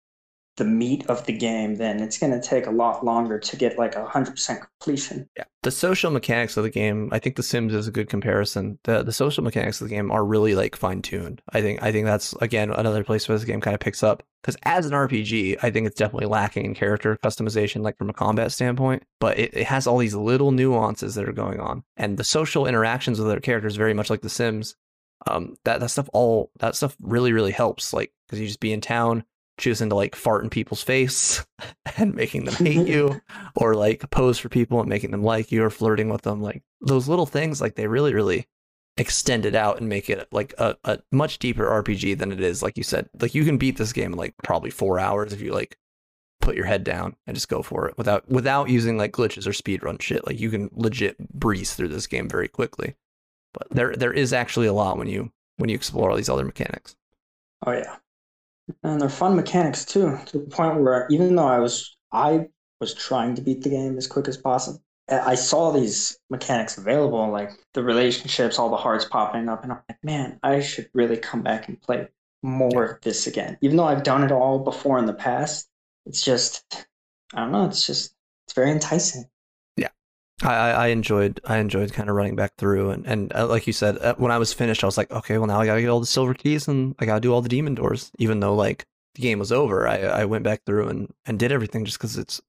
the meat of the game, then it's going to take a lot longer to get like a hundred percent completion. Yeah, the social mechanics of the game, I think The Sims is a good comparison. The the social mechanics of the game are really like fine tuned. I think I think that's again another place where this game kind of picks up, because as an R P G, I think it's definitely lacking in character customization, like from a combat standpoint. But it, it has all these little nuances that are going on, and the social interactions with other characters, very much like The Sims. Um, that that stuff all that stuff really really helps. Like because you just be in town, choosing to like fart in people's face and making them hate you, or like pose for people and making them like you, or flirting with them. Like those little things, like they really, really extend it out and make it like a, a much deeper R P G than it is. Like you said, like you can beat this game in like probably four hours if you like put your head down and just go for it without, without using like glitches or speedrun shit. Like you can legit breeze through this game very quickly, but there, there is actually a lot when you, when you explore all these other mechanics. Oh yeah. And they're fun mechanics too, to the point where even though I was I was trying to beat the game as quick as possible, I saw these mechanics available, like the relationships, all the hearts popping up, and I'm like, man, I should really come back and play more of this again. Even though I've done it all before in the past, it's just I don't know, it's just it's very enticing. Yeah, I I enjoyed I enjoyed kind of running back through, and and like you said, when I was finished, I was like, okay, well now I gotta get all the silver keys and I gotta do all the demon doors. Even though like the game was over, I I went back through and and did everything just because it's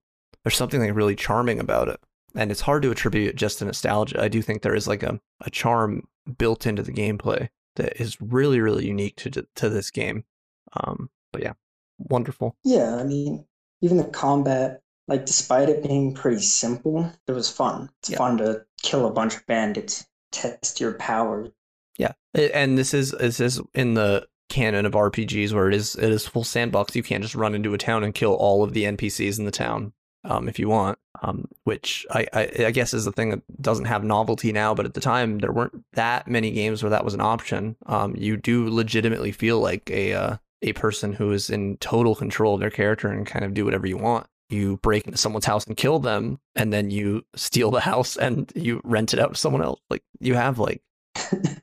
there's something like really charming about it, and it's hard to attribute just to nostalgia. I do think there is like a a charm built into the gameplay that is really really unique to to this game. Um, but yeah, wonderful. Yeah, I mean even the combat. Like, despite it being pretty simple, it was fun. It's yeah. fun to kill a bunch of bandits, test your power. Yeah, and this is this is in the canon of R P Gs where it is it is full sandbox. You can't just run into a town and kill all of the N P Cs in the town um, if you want, um, which I, I, I guess is the thing that doesn't have novelty now. But at the time, there weren't that many games where that was an option. Um, you do legitimately feel like a uh, a person who is in total control of their character and kind of do whatever you want. You break into someone's house and kill them, and then you steal the house and you rent it out to someone else. Like you have like,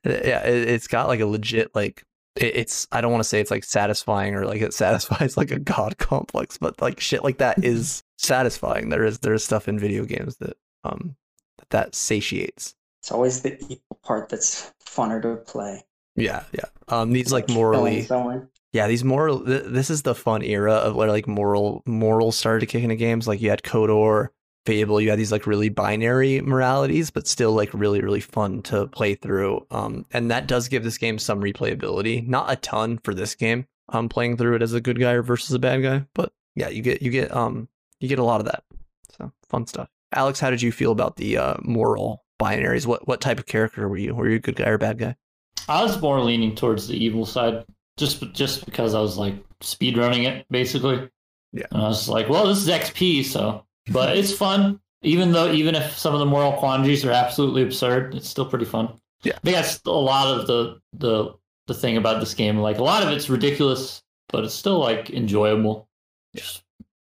yeah, it, it's got like a legit, like it, it's, I don't want to say it's like satisfying or like it satisfies like a God complex, but like shit like that is satisfying. There is, there's stuff in video games that, um, that, that satiates. It's always the evil part that's funner to play. Yeah. Yeah. Um, these like morally, Yeah, these moral. Th- this is the fun era of where like moral morals started to kick into games. Like you had Kotor, Fable. You had these like really binary moralities, but still like really really fun to play through. Um, and that does give this game some replayability. Not a ton for this game. Um, playing through it as a good guy versus a bad guy, but yeah, you get you get um you get a lot of that. So fun stuff. Alex, how did you feel about the uh, moral binaries? What what type of character were you? Were you a good guy or a bad guy? I was more leaning towards the evil side. Just just because I was like speedrunning it, basically. Yeah. And I was like, well, this is X P, so. But it's fun. Even though, even if some of the moral quandaries are absolutely absurd, it's still pretty fun. Yeah. I think that's a lot of the, the, the thing about this game. Like, a lot of it's ridiculous, but it's still, like, enjoyable. Yeah.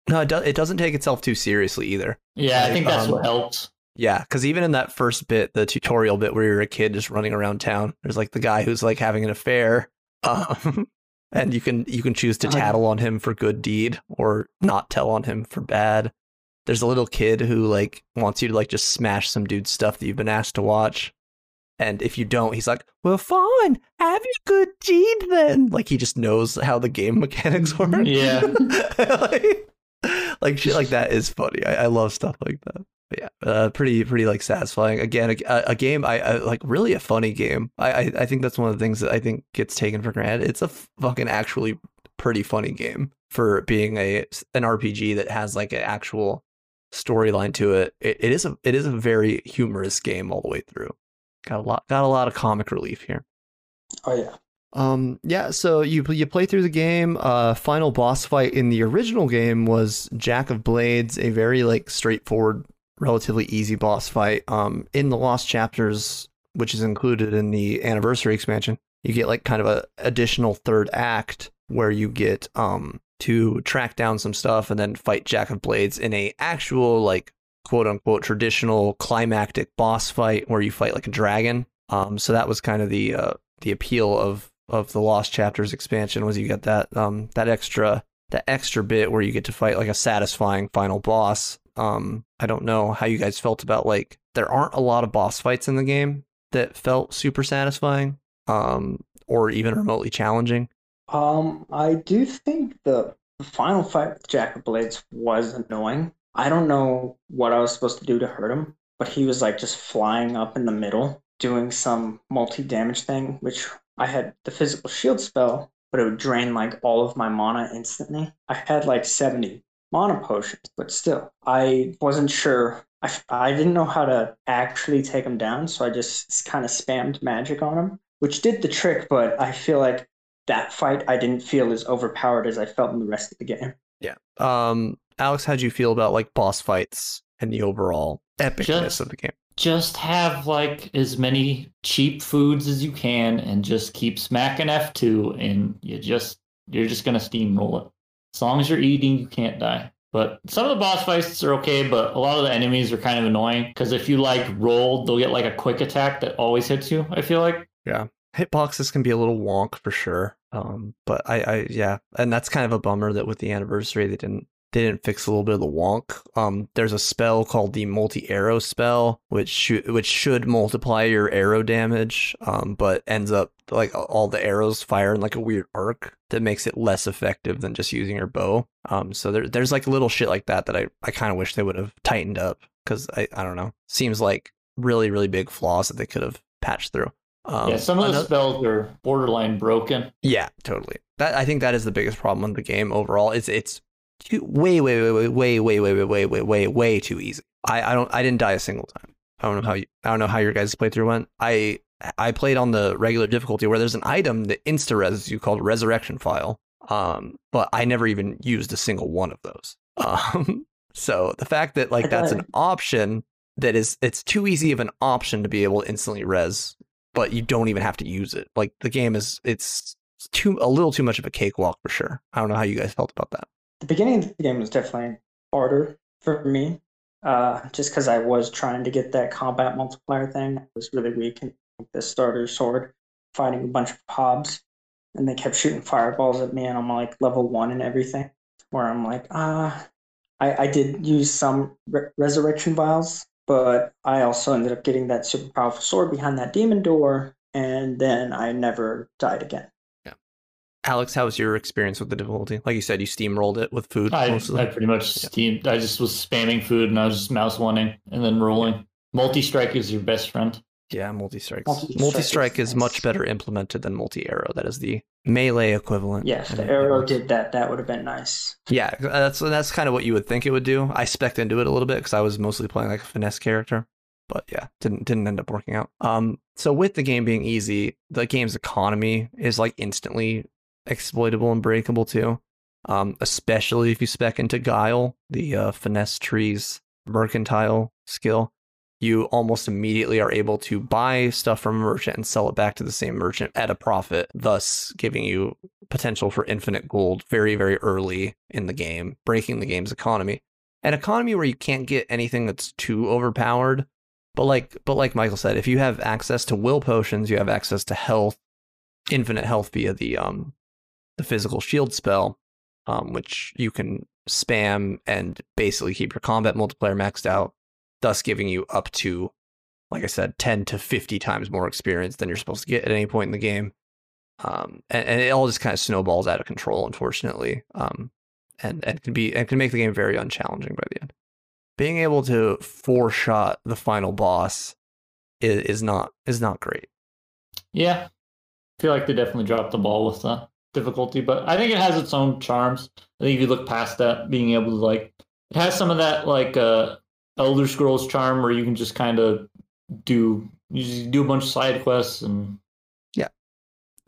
No, it, do- it doesn't take itself too seriously either. Yeah, like, I think that's um, what helps. Yeah, because even in that first bit, the tutorial bit where you're a kid just running around town, there's, like, the guy who's, like, having an affair. Um, and you can you can choose to tattle on him for good deed or not tell on him for bad. There's a little kid who like wants you to like just smash some dude's stuff that you've been asked to watch. And if you don't, he's like, well, fine, have your good deed then. Like he just knows how the game mechanics work. Yeah. like, like shit like that is funny. I, I love stuff like that. But yeah, uh, pretty, pretty like satisfying. Again, a, a game, I, I like really a funny game. I, I, I think that's one of the things that I think gets taken for granted. It's a fucking actually pretty funny game for being a an R P G that has like an actual storyline to it. It, it is a, it is a very humorous game all the way through. Got a lot, got a lot of comic relief here. Oh yeah. Um, yeah, so you you play through the game. Uh, final boss fight in the original game was Jack of Blades, a very like straightforward, relatively easy boss fight. Um, in the Lost Chapters, which is included in the Anniversary expansion, you get like kind of a additional third act where you get um to track down some stuff and then fight Jack of Blades in a actual like quote unquote traditional climactic boss fight where you fight like a dragon. Um, so that was kind of the uh, the appeal of of the Lost Chapters expansion was you got that um that extra that extra bit where you get to fight like a satisfying final boss. Um, I don't know how you guys felt about like there aren't a lot of boss fights in the game that felt super satisfying, um, or even remotely challenging. Um, I do think the final fight with Jack of Blades was annoying. I don't know what I was supposed to do to hurt him, but he was like just flying up in the middle, doing some multi-damage thing, which I had the physical shield spell, but it would drain like all of my mana instantly. I had like seventy mana potions, but still, I wasn't sure. I, I didn't know how to actually take him down, so I just kind of spammed magic on him, which did the trick, but I feel like that fight I didn't feel as overpowered as I felt in the rest of the game. Yeah. Um, Alex, how'd you feel about like boss fights and the overall epicness just, of the game? Just have like as many cheap foods as you can and just keep smacking F two and you just you're just gonna steamroll it. As long as you're eating, you can't die. But some of the boss fights are okay, but a lot of the enemies are kind of annoying because if you like roll, they'll get like a quick attack that always hits you, I feel like. Yeah. Hitboxes can be a little wonk for sure, um, but I, I, yeah, and that's kind of a bummer that with the anniversary they didn't they didn't fix a little bit of the wonk. Um, there's a spell called the multi arrow spell, which sh- which should multiply your arrow damage, um, but ends up like all the arrows fire in like a weird arc that makes it less effective than just using your bow. Um, so there there's like little shit like that that I, I kind of wish they would have tightened up because I I don't know, seems like really really big flaws that they could have patched through. Um, yeah, some of those another, spells are borderline broken. Yeah, totally. That I think that is the biggest problem in the game overall. It's it's too, way, way, way, way, way, way, way, way, way, way, way too easy. I, I don't I didn't die a single time. I don't know how you, I don't know how your guys' playthrough went. I I played on the regular difficulty where there's an item that insta reses you called Resurrection File. Um, but I never even used a single one of those. Um, so the fact that like that's an option that is it's too easy of an option to be able to instantly res. But you don't even have to use it. Like the game is, it's too a little too much of a cakewalk for sure. I don't know how you guys felt about that. The beginning of the game was definitely harder for me, uh, just because I was trying to get that combat multiplier thing. I was really weak in the starter sword, fighting a bunch of P O Bs, and they kept shooting fireballs at me, and I'm like level one and everything. Where I'm like, ah, I, I did use some re- resurrection vials. But I also ended up getting that super powerful sword behind that demon door, and then I never died again. Yeah. Alex, how was your experience with the difficulty? Like you said, you steamrolled it with food. I, mostly. I pretty much yeah. steamed. I just was spamming food, and I was just mouse one-ing and then rolling. Multi-strike is your best friend. Yeah, multi-strike. Multi-strike, multi-strike is, is much better implemented than multi-arrow. That is the melee equivalent. Yes, the arrow was. Did that. That would have been nice. Yeah, that's that's kind of what you would think it would do. I spec'd into it a little bit because I was mostly playing like a finesse character, but yeah, didn't didn't end up working out. Um, so with the game being easy, the game's economy is like instantly exploitable and breakable too. Um, especially if you spec into Guile, the uh, finesse tree's mercantile skill. You almost immediately are able to buy stuff from a merchant and sell it back to the same merchant at a profit, thus giving you potential for infinite gold very, very early in the game, breaking the game's economy. An economy where you can't get anything that's too overpowered. But like but like Michael said, if you have access to will potions, you have access to health, infinite health via the um the physical shield spell, um, which you can spam and basically keep your combat multiplier maxed out. Thus giving you up to, like I said, ten to fifty times more experience than you're supposed to get at any point in the game. Um, and, and it all just kind of snowballs out of control, unfortunately, um, and, and can be and can make the game very unchallenging by the end. Being able to four-shot the final boss is, is not is not great. Yeah, I feel like they definitely dropped the ball with the difficulty, but I think it has its own charms. I think if you look past that, being able to, like, it has some of that, like, uh, Elder Scrolls charm where you can just kind of do you just do a bunch of side quests and yeah.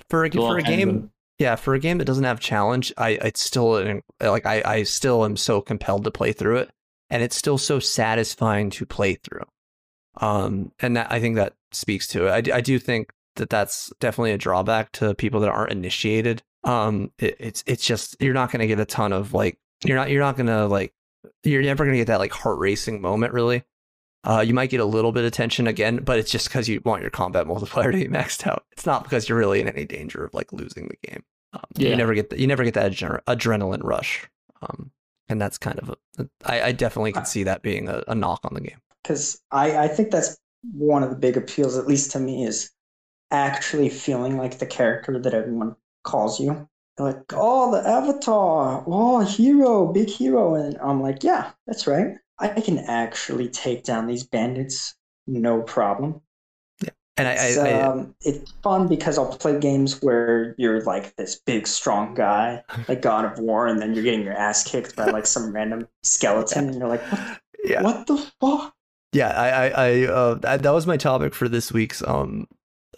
For a, for a game, yeah, for a game that doesn't have challenge, I it's still like I I still am so compelled to play through it, and it's still so satisfying to play through. Um, and that I think that speaks to it. I I do think that that's definitely a drawback to people that aren't initiated. Um, it, it's it's just you're not going to get a ton of like you're not you're not going to like you're never going to get that like heart racing moment really. Uh, you might get a little bit of tension again, but it's just because you want your combat multiplier to be maxed out. It's not because you're really in any danger of like losing the game. Um, yeah. You never get the, you never get that adre- adrenaline rush, um, and that's kind of a, I, I definitely can see that being a, a knock on the game. Because I, I think that's one of the big appeals, at least to me, is actually feeling like the character that everyone calls you. They're like, oh, the avatar, oh, hero, big hero, and I'm like, yeah, that's right. I can actually take down these bandits, no problem. Yeah, and I, it's, I, I um, it's fun because I'll play games where you're like this big, strong guy, like God of War, and then you're getting your ass kicked by like some random skeleton, and you're like, what, yeah. what the fuck? Yeah, I, I, I uh, I, that was my topic for this week's um,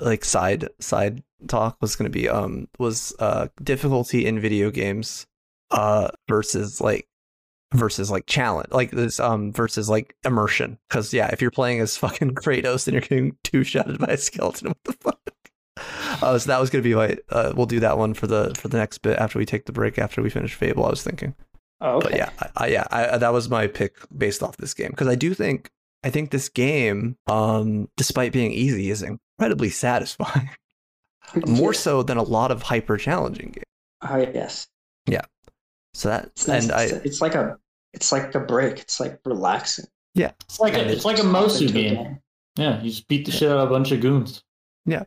like side side talk was going to be um, was uh difficulty in video games, uh, versus like. versus like challenge like this um versus like immersion, because yeah, if you're playing as fucking Kratos and you're getting two shotted by a skeleton, what the fuck. Uh, so that was gonna be my uh we'll do that one for the for the next bit after we take the break, after we finish Fable. I was thinking oh okay. But yeah I, I yeah I, that was my pick based off this game, because I do think I think this game um despite being easy is incredibly satisfying. More so than a lot of hyper challenging games. Oh uh, yes yeah So that it's and nice. I, it's like a it's like a break. It's like relaxing. Yeah, it's like a, it's, it's like a Mosu game. game. Yeah, you just beat the yeah. shit out of a bunch of goons. Yeah,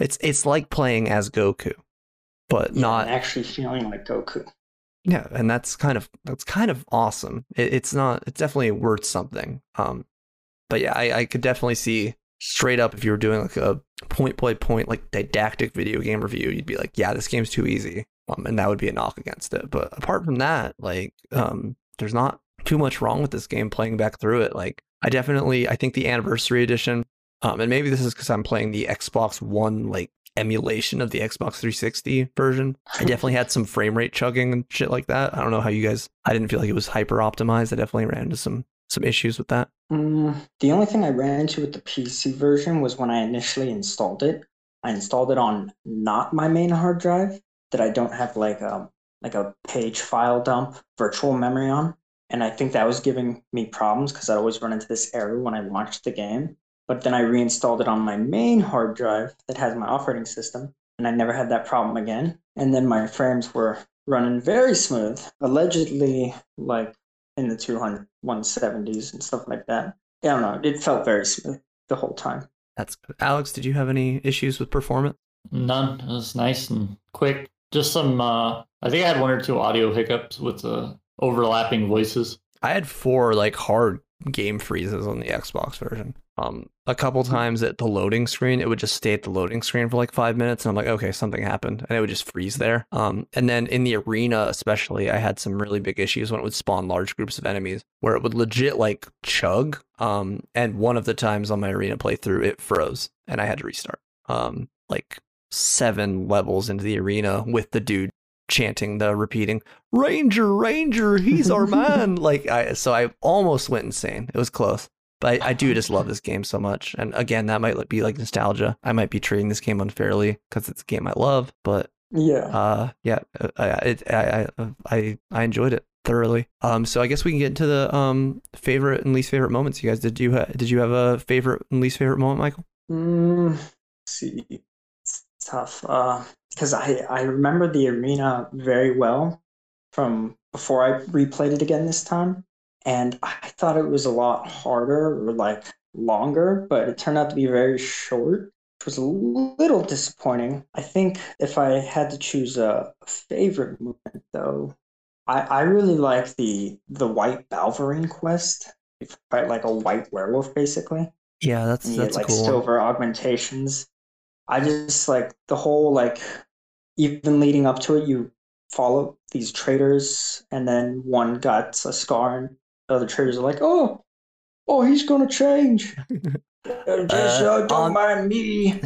it's it's like playing as Goku, but yeah, not actually feeling like Goku. Yeah, and that's kind of that's kind of awesome. It, it's not. It's definitely worth something. Um, but yeah, I, I could definitely see straight up if you were doing like a point by point like didactic video game review, you'd be like, yeah, this game's too easy. Um, and that would be a knock against it. But apart from that, like, um, there's not too much wrong with this game playing back through it. Like, I definitely, I think the Anniversary Edition, um, and maybe this is because I'm playing the Xbox One, like, emulation of the Xbox three sixty version. I definitely had some frame rate chugging and shit like that. I don't know how you guys, I didn't feel like it was hyper optimized. I definitely ran into some, some issues with that. Mm, the only thing I ran into with the P C version was when I initially installed it. I installed it on not my main hard drive. That I don't have like a like a page file dump virtual memory on, and I think that was giving me problems because I always run into this error when I launched the game. But then I reinstalled it on my main hard drive that has my operating system, and I never had that problem again. And then my frames were running very smooth, allegedly like in the two hundred, one seventies and stuff like that. Yeah, I don't know. It felt very smooth the whole time. That's good. Alex, did you have any issues with performance? None. It was nice and quick. Just some, uh, I think I had one or two audio hiccups with the uh, overlapping voices. I had four like hard game freezes on the Xbox version. Um, a couple times at the loading screen, it would just stay at the loading screen for like five minutes. And I'm like, okay, something happened. And it would just freeze there. Um, and then in the arena, especially, I had some really big issues when it would spawn large groups of enemies where it would legit like chug. Um, and one of the times on my arena playthrough, it froze and I had to restart. Um, like... seven levels into the arena with the dude chanting the repeating Ranger, Ranger, he's our man. Like I so I almost went insane. It was close. But I, I do just love this game so much. And again, that might be like nostalgia. I might be treating this game unfairly because it's a game I love. But yeah, uh, yeah, I, it, I I I I enjoyed it thoroughly. Um, so I guess we can get into the um favorite and least favorite moments. You guys, did you ha- did you have a favorite and least favorite moment, Michael? Mm, let's see. Tough uh because I I remember the arena very well from before I replayed it again this time, and I thought it was a lot harder or like longer, but it turned out to be very short, which was a little disappointing. I think if I had to choose a favorite moment though, I I really like the the white Balverine quest. You fight like a white werewolf basically. Yeah, that's and you that's get, like cool. Silver augmentations. I just like the whole like even leading up to it, you follow these traitors, and then one got a scar, and the other traitors are like, "Oh, oh, he's gonna change." Just uh, so don't I'm, mind me.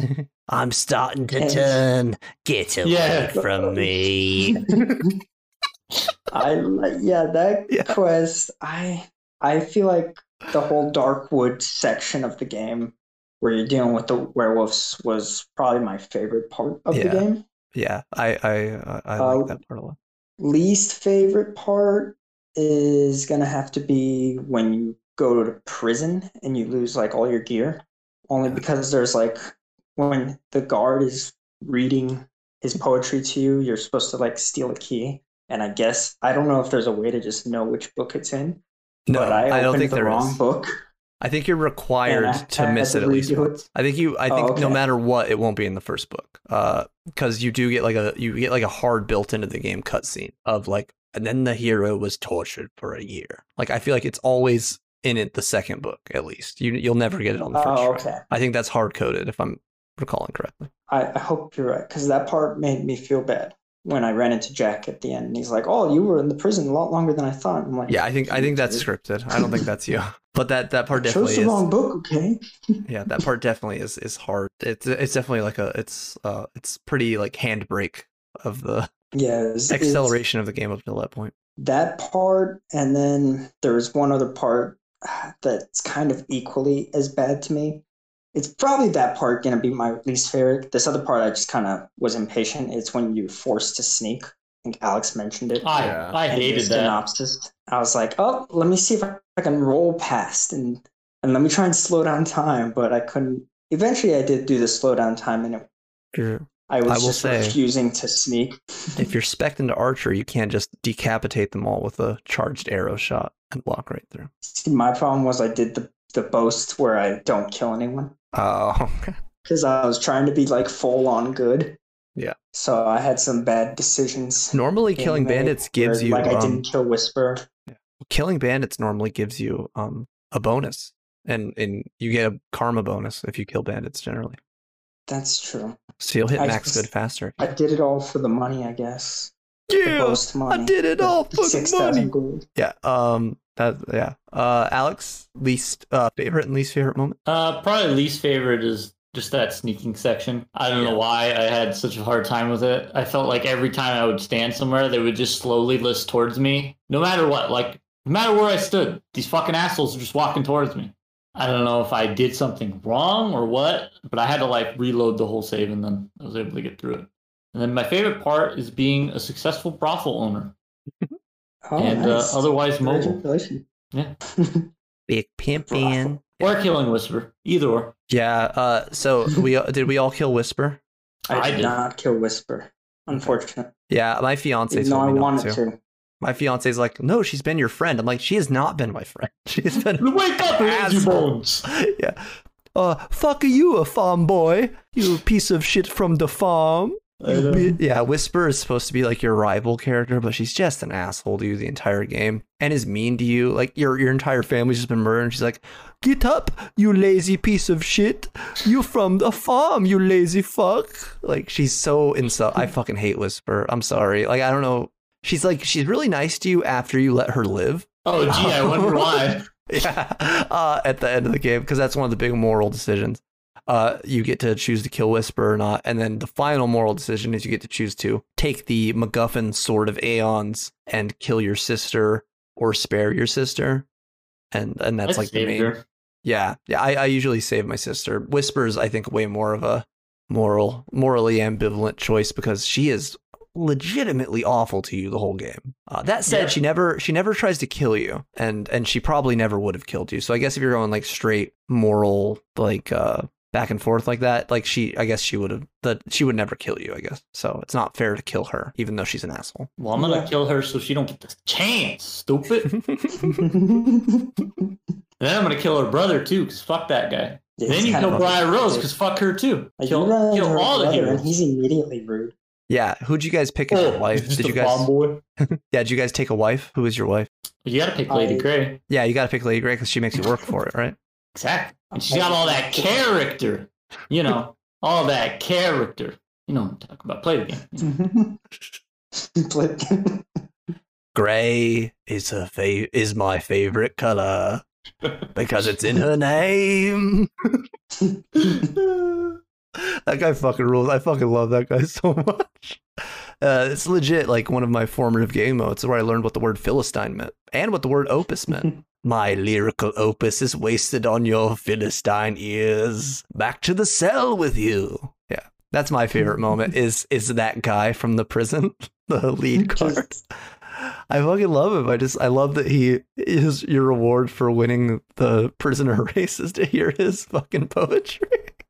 I'm starting to turn. Get away yeah. from me. I yeah that yeah. quest. I I feel like the whole Darkwood section of the game, where you're dealing with the werewolves, was probably my favorite part of yeah. the game. Yeah, I I I like uh, that part a lot. Least favorite part is gonna have to be when you go to prison and you lose like all your gear, only because there's like when the guard is reading his poetry to you, you're supposed to like steal a key. And I guess I don't know if there's a way to just know which book it's in. No, but I, I don't think the there wrong is. Book. I think you're required I, to I miss it to at least once. It. I think you. I think oh, okay. no matter what, it won't be in the first book. Uh, because you do get like a you get like a hard built into the game cutscene of like, and then the hero was tortured for a year. Like I feel like it's always in it the second book at least. You you'll never get it on the first. Oh, okay. Try. I think that's hard coded if I'm recalling correctly. I, I hope you're right because that part made me feel bad. When I ran into Jack at the end, and he's like, "Oh, you were in the prison a lot longer than I thought." I'm like, "Yeah, I think I think that's scripted. I don't think that's you." But that, that part I definitely chose the is wrong book. Okay. Yeah, that part definitely is is hard. It's it's definitely like a it's uh it's pretty like handbrake of the yeah it's, acceleration it's, of the game up until that point. That part, and then there was one other part that's kind of equally as bad to me. It's probably that part going to be my least favorite. This other part I just kind of was impatient. It's when you're forced to sneak. I think Alex mentioned it. I, yeah. I hated that. Synopsis. I was like, oh, let me see if I can roll past and, and let me try and slow down time. But I couldn't. Eventually, I did do the slow down time. And it, sure. I was I just say, refusing to sneak. If you're specced into Archer, you can't just decapitate them all with a charged arrow shot and walk right through. See, my problem was I did the the boast where I don't kill anyone. Oh. Because I was trying to be like full on good. Yeah. So I had some bad decisions. Normally killing bandits gives you... Like I didn't kill Whisper. Yeah. Killing bandits normally gives you um a bonus. And and you get a karma bonus if you kill bandits generally. That's true. So you'll hit max good faster. I did it all for the money, I guess. Yeah, money, I did it all for the money. Gold. Yeah, um, that yeah. Uh, Alex, least uh, favorite and least favorite moment. Uh, probably least favorite is just that sneaking section. I don't yeah. know why I had such a hard time with it. I felt like every time I would stand somewhere, they would just slowly list towards me, no matter what. Like no matter where I stood, these fucking assholes are just walking towards me. I don't know if I did something wrong or what, but I had to like reload the whole save, and then I was able to get through it. And then my favorite part is being a successful brothel owner. Oh, and nice. uh, otherwise mobile. Yeah. Big pimpin'. Or killing Whisper. Either or. Yeah. Uh, so we did we all kill Whisper? I, I did not kill Whisper. Unfortunately. Yeah, my fiance told me I wanted not to. to. My fiance's like, no, she's been your friend. I'm like, she has not been my friend. She has been wake up, asshole. Yeah. Uh, fuck you, a farm boy. You piece of shit from the farm. Yeah, Whisper is supposed to be like your rival character, but she's just an asshole to you the entire game and is mean to you. Like your your entire family's just been murdered. And she's like, get up, you lazy piece of shit. You from the farm, you lazy fuck. Like she's so insult. I fucking hate Whisper. I'm sorry. Like I don't know. She's like she's really nice to you after you let her live. Oh gee, I wonder why. Yeah, uh, at the end of the game because that's one of the big moral decisions. Uh, you get to choose to kill Whisper or not. And then the final moral decision is you get to choose to take the MacGuffin Sword of Aeons and kill your sister or spare your sister. And and that's I like the main. Her. Yeah. Yeah. I, I usually save my sister. Whisper is, I think, way more of a moral, morally ambivalent choice because she is legitimately awful to you the whole game. Uh, that said, yeah. she never she never tries to kill you. And, and she probably never would have killed you. So I guess if you're going like straight moral, like, uh, back and forth like that, like she, I guess she would have, that she would never kill you, I guess. So it's not fair to kill her, even though she's an asshole. Well, I'm gonna kill her so she don't get the chance, stupid. And then I'm gonna kill her brother too, because fuck that guy. Yeah, then you kill Briar Rose, because fuck her too. Like, kill you kill her all the heroes. He's immediately rude. Yeah, who'd you guys pick as oh, your wife? Did you guys? Boy. Yeah, did you guys take a wife? Who is your wife? You gotta pick Lady I... Grey. Yeah, you gotta pick Lady Grey because she makes you work for it, right? Exactly. And she's got all that character, you know, all that character. You know what I'm talking about. Play the game. Gray is her fa- is my favorite color. Because it's in her name. That guy fucking rules. I fucking love that guy so much. Uh, it's legit like one of my formative game modes where I learned what the word Philistine meant and what the word opus meant. My lyrical opus is wasted on your Philistine ears. Back to the cell with you. Yeah, that's my favorite moment is is that guy from the prison, the lead card. I fucking love him. I just I love that he is your reward for winning the prisoner race is to hear his fucking poetry.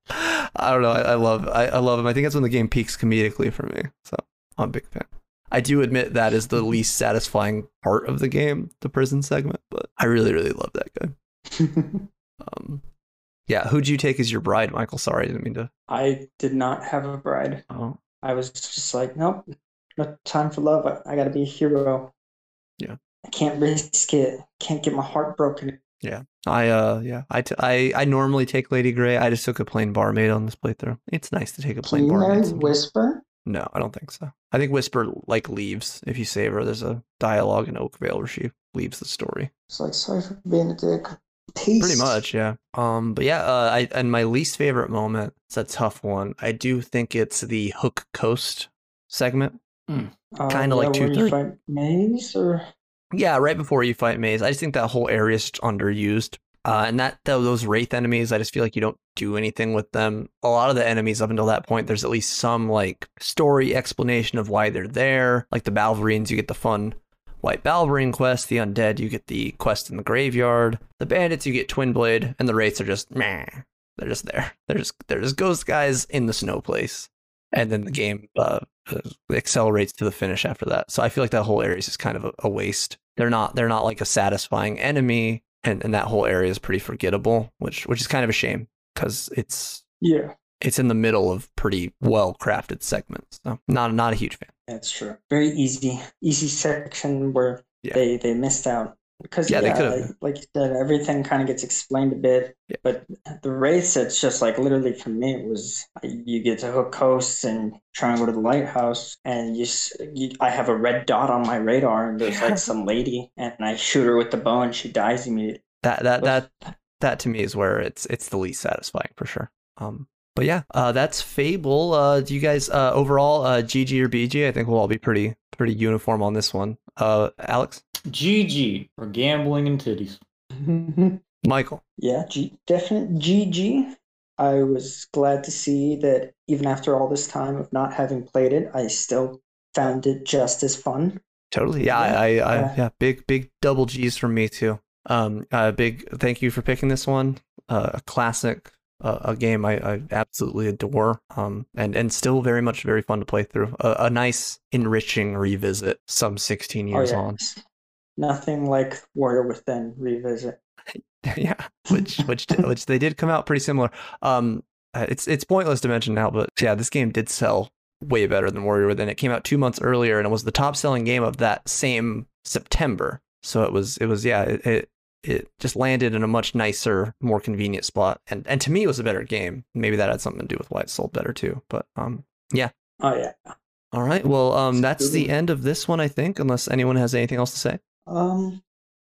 I don't know. I, I love I, I love him. I think that's when the game peaks comedically for me. So I'm a big fan. I do admit that is the least satisfying part of the game, the prison segment, but I really, really love that guy. um, yeah, who'd you take as your bride, Michael? Sorry, I didn't mean to. I did not have a bride. Oh. I was just like, nope, no time for love. I, I got to be a hero. Yeah. I can't risk it. Can't get my heart broken. Yeah. I uh yeah I, t- I I normally take Lady Grey. I just took a plain barmaid on this playthrough. It's nice to take a plain barmaid. Can you learn Whisper? No, I don't think so. I think Whisper like leaves if you save her. There's a dialogue in Oakvale where she leaves the story. It's like, sorry for being a dick. Peace. Pretty much, yeah. Um, but yeah, uh, I and my least favorite moment. It's a tough one. I do think it's the Hook Coast segment. Mm. Uh, kind of yeah, like two thirty. Maze or. Yeah, right before you fight Maze. I just think that whole area is underused. Uh, and that those Wraith enemies, I just feel like you don't do anything with them. A lot of the enemies up until that point, there's at least some like story explanation of why they're there. Like the Balverines, you get the fun White Balverine quest. The Undead, you get the quest in the graveyard. The Bandits, you get Twinblade. And the Wraiths are just, meh. They're just there. They're just, they're just ghost guys in the snow place. And then the game uh, accelerates to the finish after that. So I feel like that whole area is just kind of a, a waste. They're not they're not like a satisfying enemy, and, and that whole area is pretty forgettable, which which is kind of a shame because it's yeah it's in the middle of pretty well crafted segments. So not not a huge fan. That's true. Very easy easy section where yeah. they they missed out because yeah, yeah they like, like you said, everything kind of gets explained a bit. Yeah. But the race, it's just like literally for me, it was you get to Hook Coast and try and go to the lighthouse, and you, you I have a red dot on my radar, and there's like some lady, and I shoot her with the bow, and she dies immediately. That that but, that that to me is where it's it's the least satisfying for sure. Um, but yeah, uh, that's Fable. Uh, do you guys uh, overall uh, G G or B G? I think we'll all be pretty pretty uniform on this one. Uh, Alex. G G for gambling and titties. Michael. Yeah, G- definite G G. I was glad to see that even after all this time of not having played it, I still found it just as fun. Totally. Yeah, yeah. I, I, I, yeah, big, big double G's from me too. Um, uh, big thank you for picking this one. Uh, a classic, uh, a game I, I absolutely adore. Um, and and still very much very fun to play through. A, a nice, enriching revisit. Some sixteen years oh, yeah. on. Nothing like Warrior Within revisit. Yeah, which which which they did come out pretty similar. Um, it's it's pointless to mention now, but yeah, this game did sell way better than Warrior Within. It came out two months earlier, and it was the top selling game of that same September. So it was it was yeah, it it, it just landed in a much nicer, more convenient spot. And and to me, it was a better game. Maybe that had something to do with why it sold better too. But um, yeah. Oh yeah. All right. Well, um, that's the end of this one, I think, unless anyone has anything else to say. Um,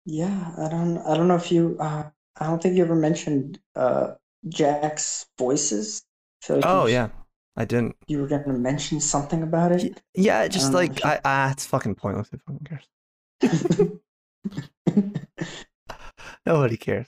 yeah, I don't, I don't know if you, uh, I don't think you ever mentioned, uh, Jack's voices. So oh you, yeah, I didn't. You were going to mention something about it? Yeah, just um, like, I, I, it's fucking pointless. If fucking cares. Nobody cares.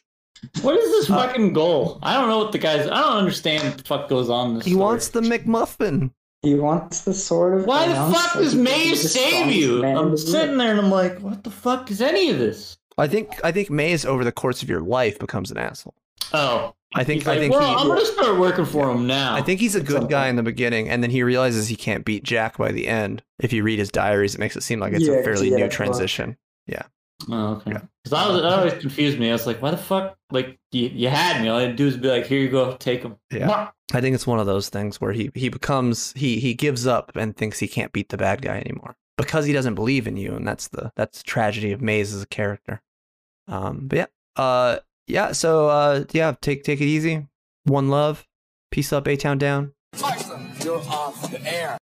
What is this fucking uh, goal? I don't know what the guy's, I don't understand what the fuck goes on in this He story. Wants the McMuffin. He wants the sword of... Why the fuck does Maze save you? I'm sitting there and I'm like, what the fuck is any of this? I think I think Maze over the course of your life becomes an asshole. Oh. I think like, I think well, he, I'm gonna start working for yeah. him now. I think he's a good guy in the beginning, and then he realizes he can't beat Jack by the end. If you read his diaries, it makes it seem like it's yeah, a fairly yeah, new transition. Yeah. Oh, okay. Because yeah. I was, that always confused me. I was like, why the fuck? Like, you, you had me. All I had to do is be like, here you go, take him. Yeah. Mark. I think it's one of those things where he, he becomes, he he gives up and thinks he can't beat the bad guy anymore because he doesn't believe in you. And that's the, that's the tragedy of Maze as a character. Um, but yeah. Uh, yeah. So, uh, yeah, take, take it easy. One love. Peace up, A-Town Down. Tyson, you're off the air.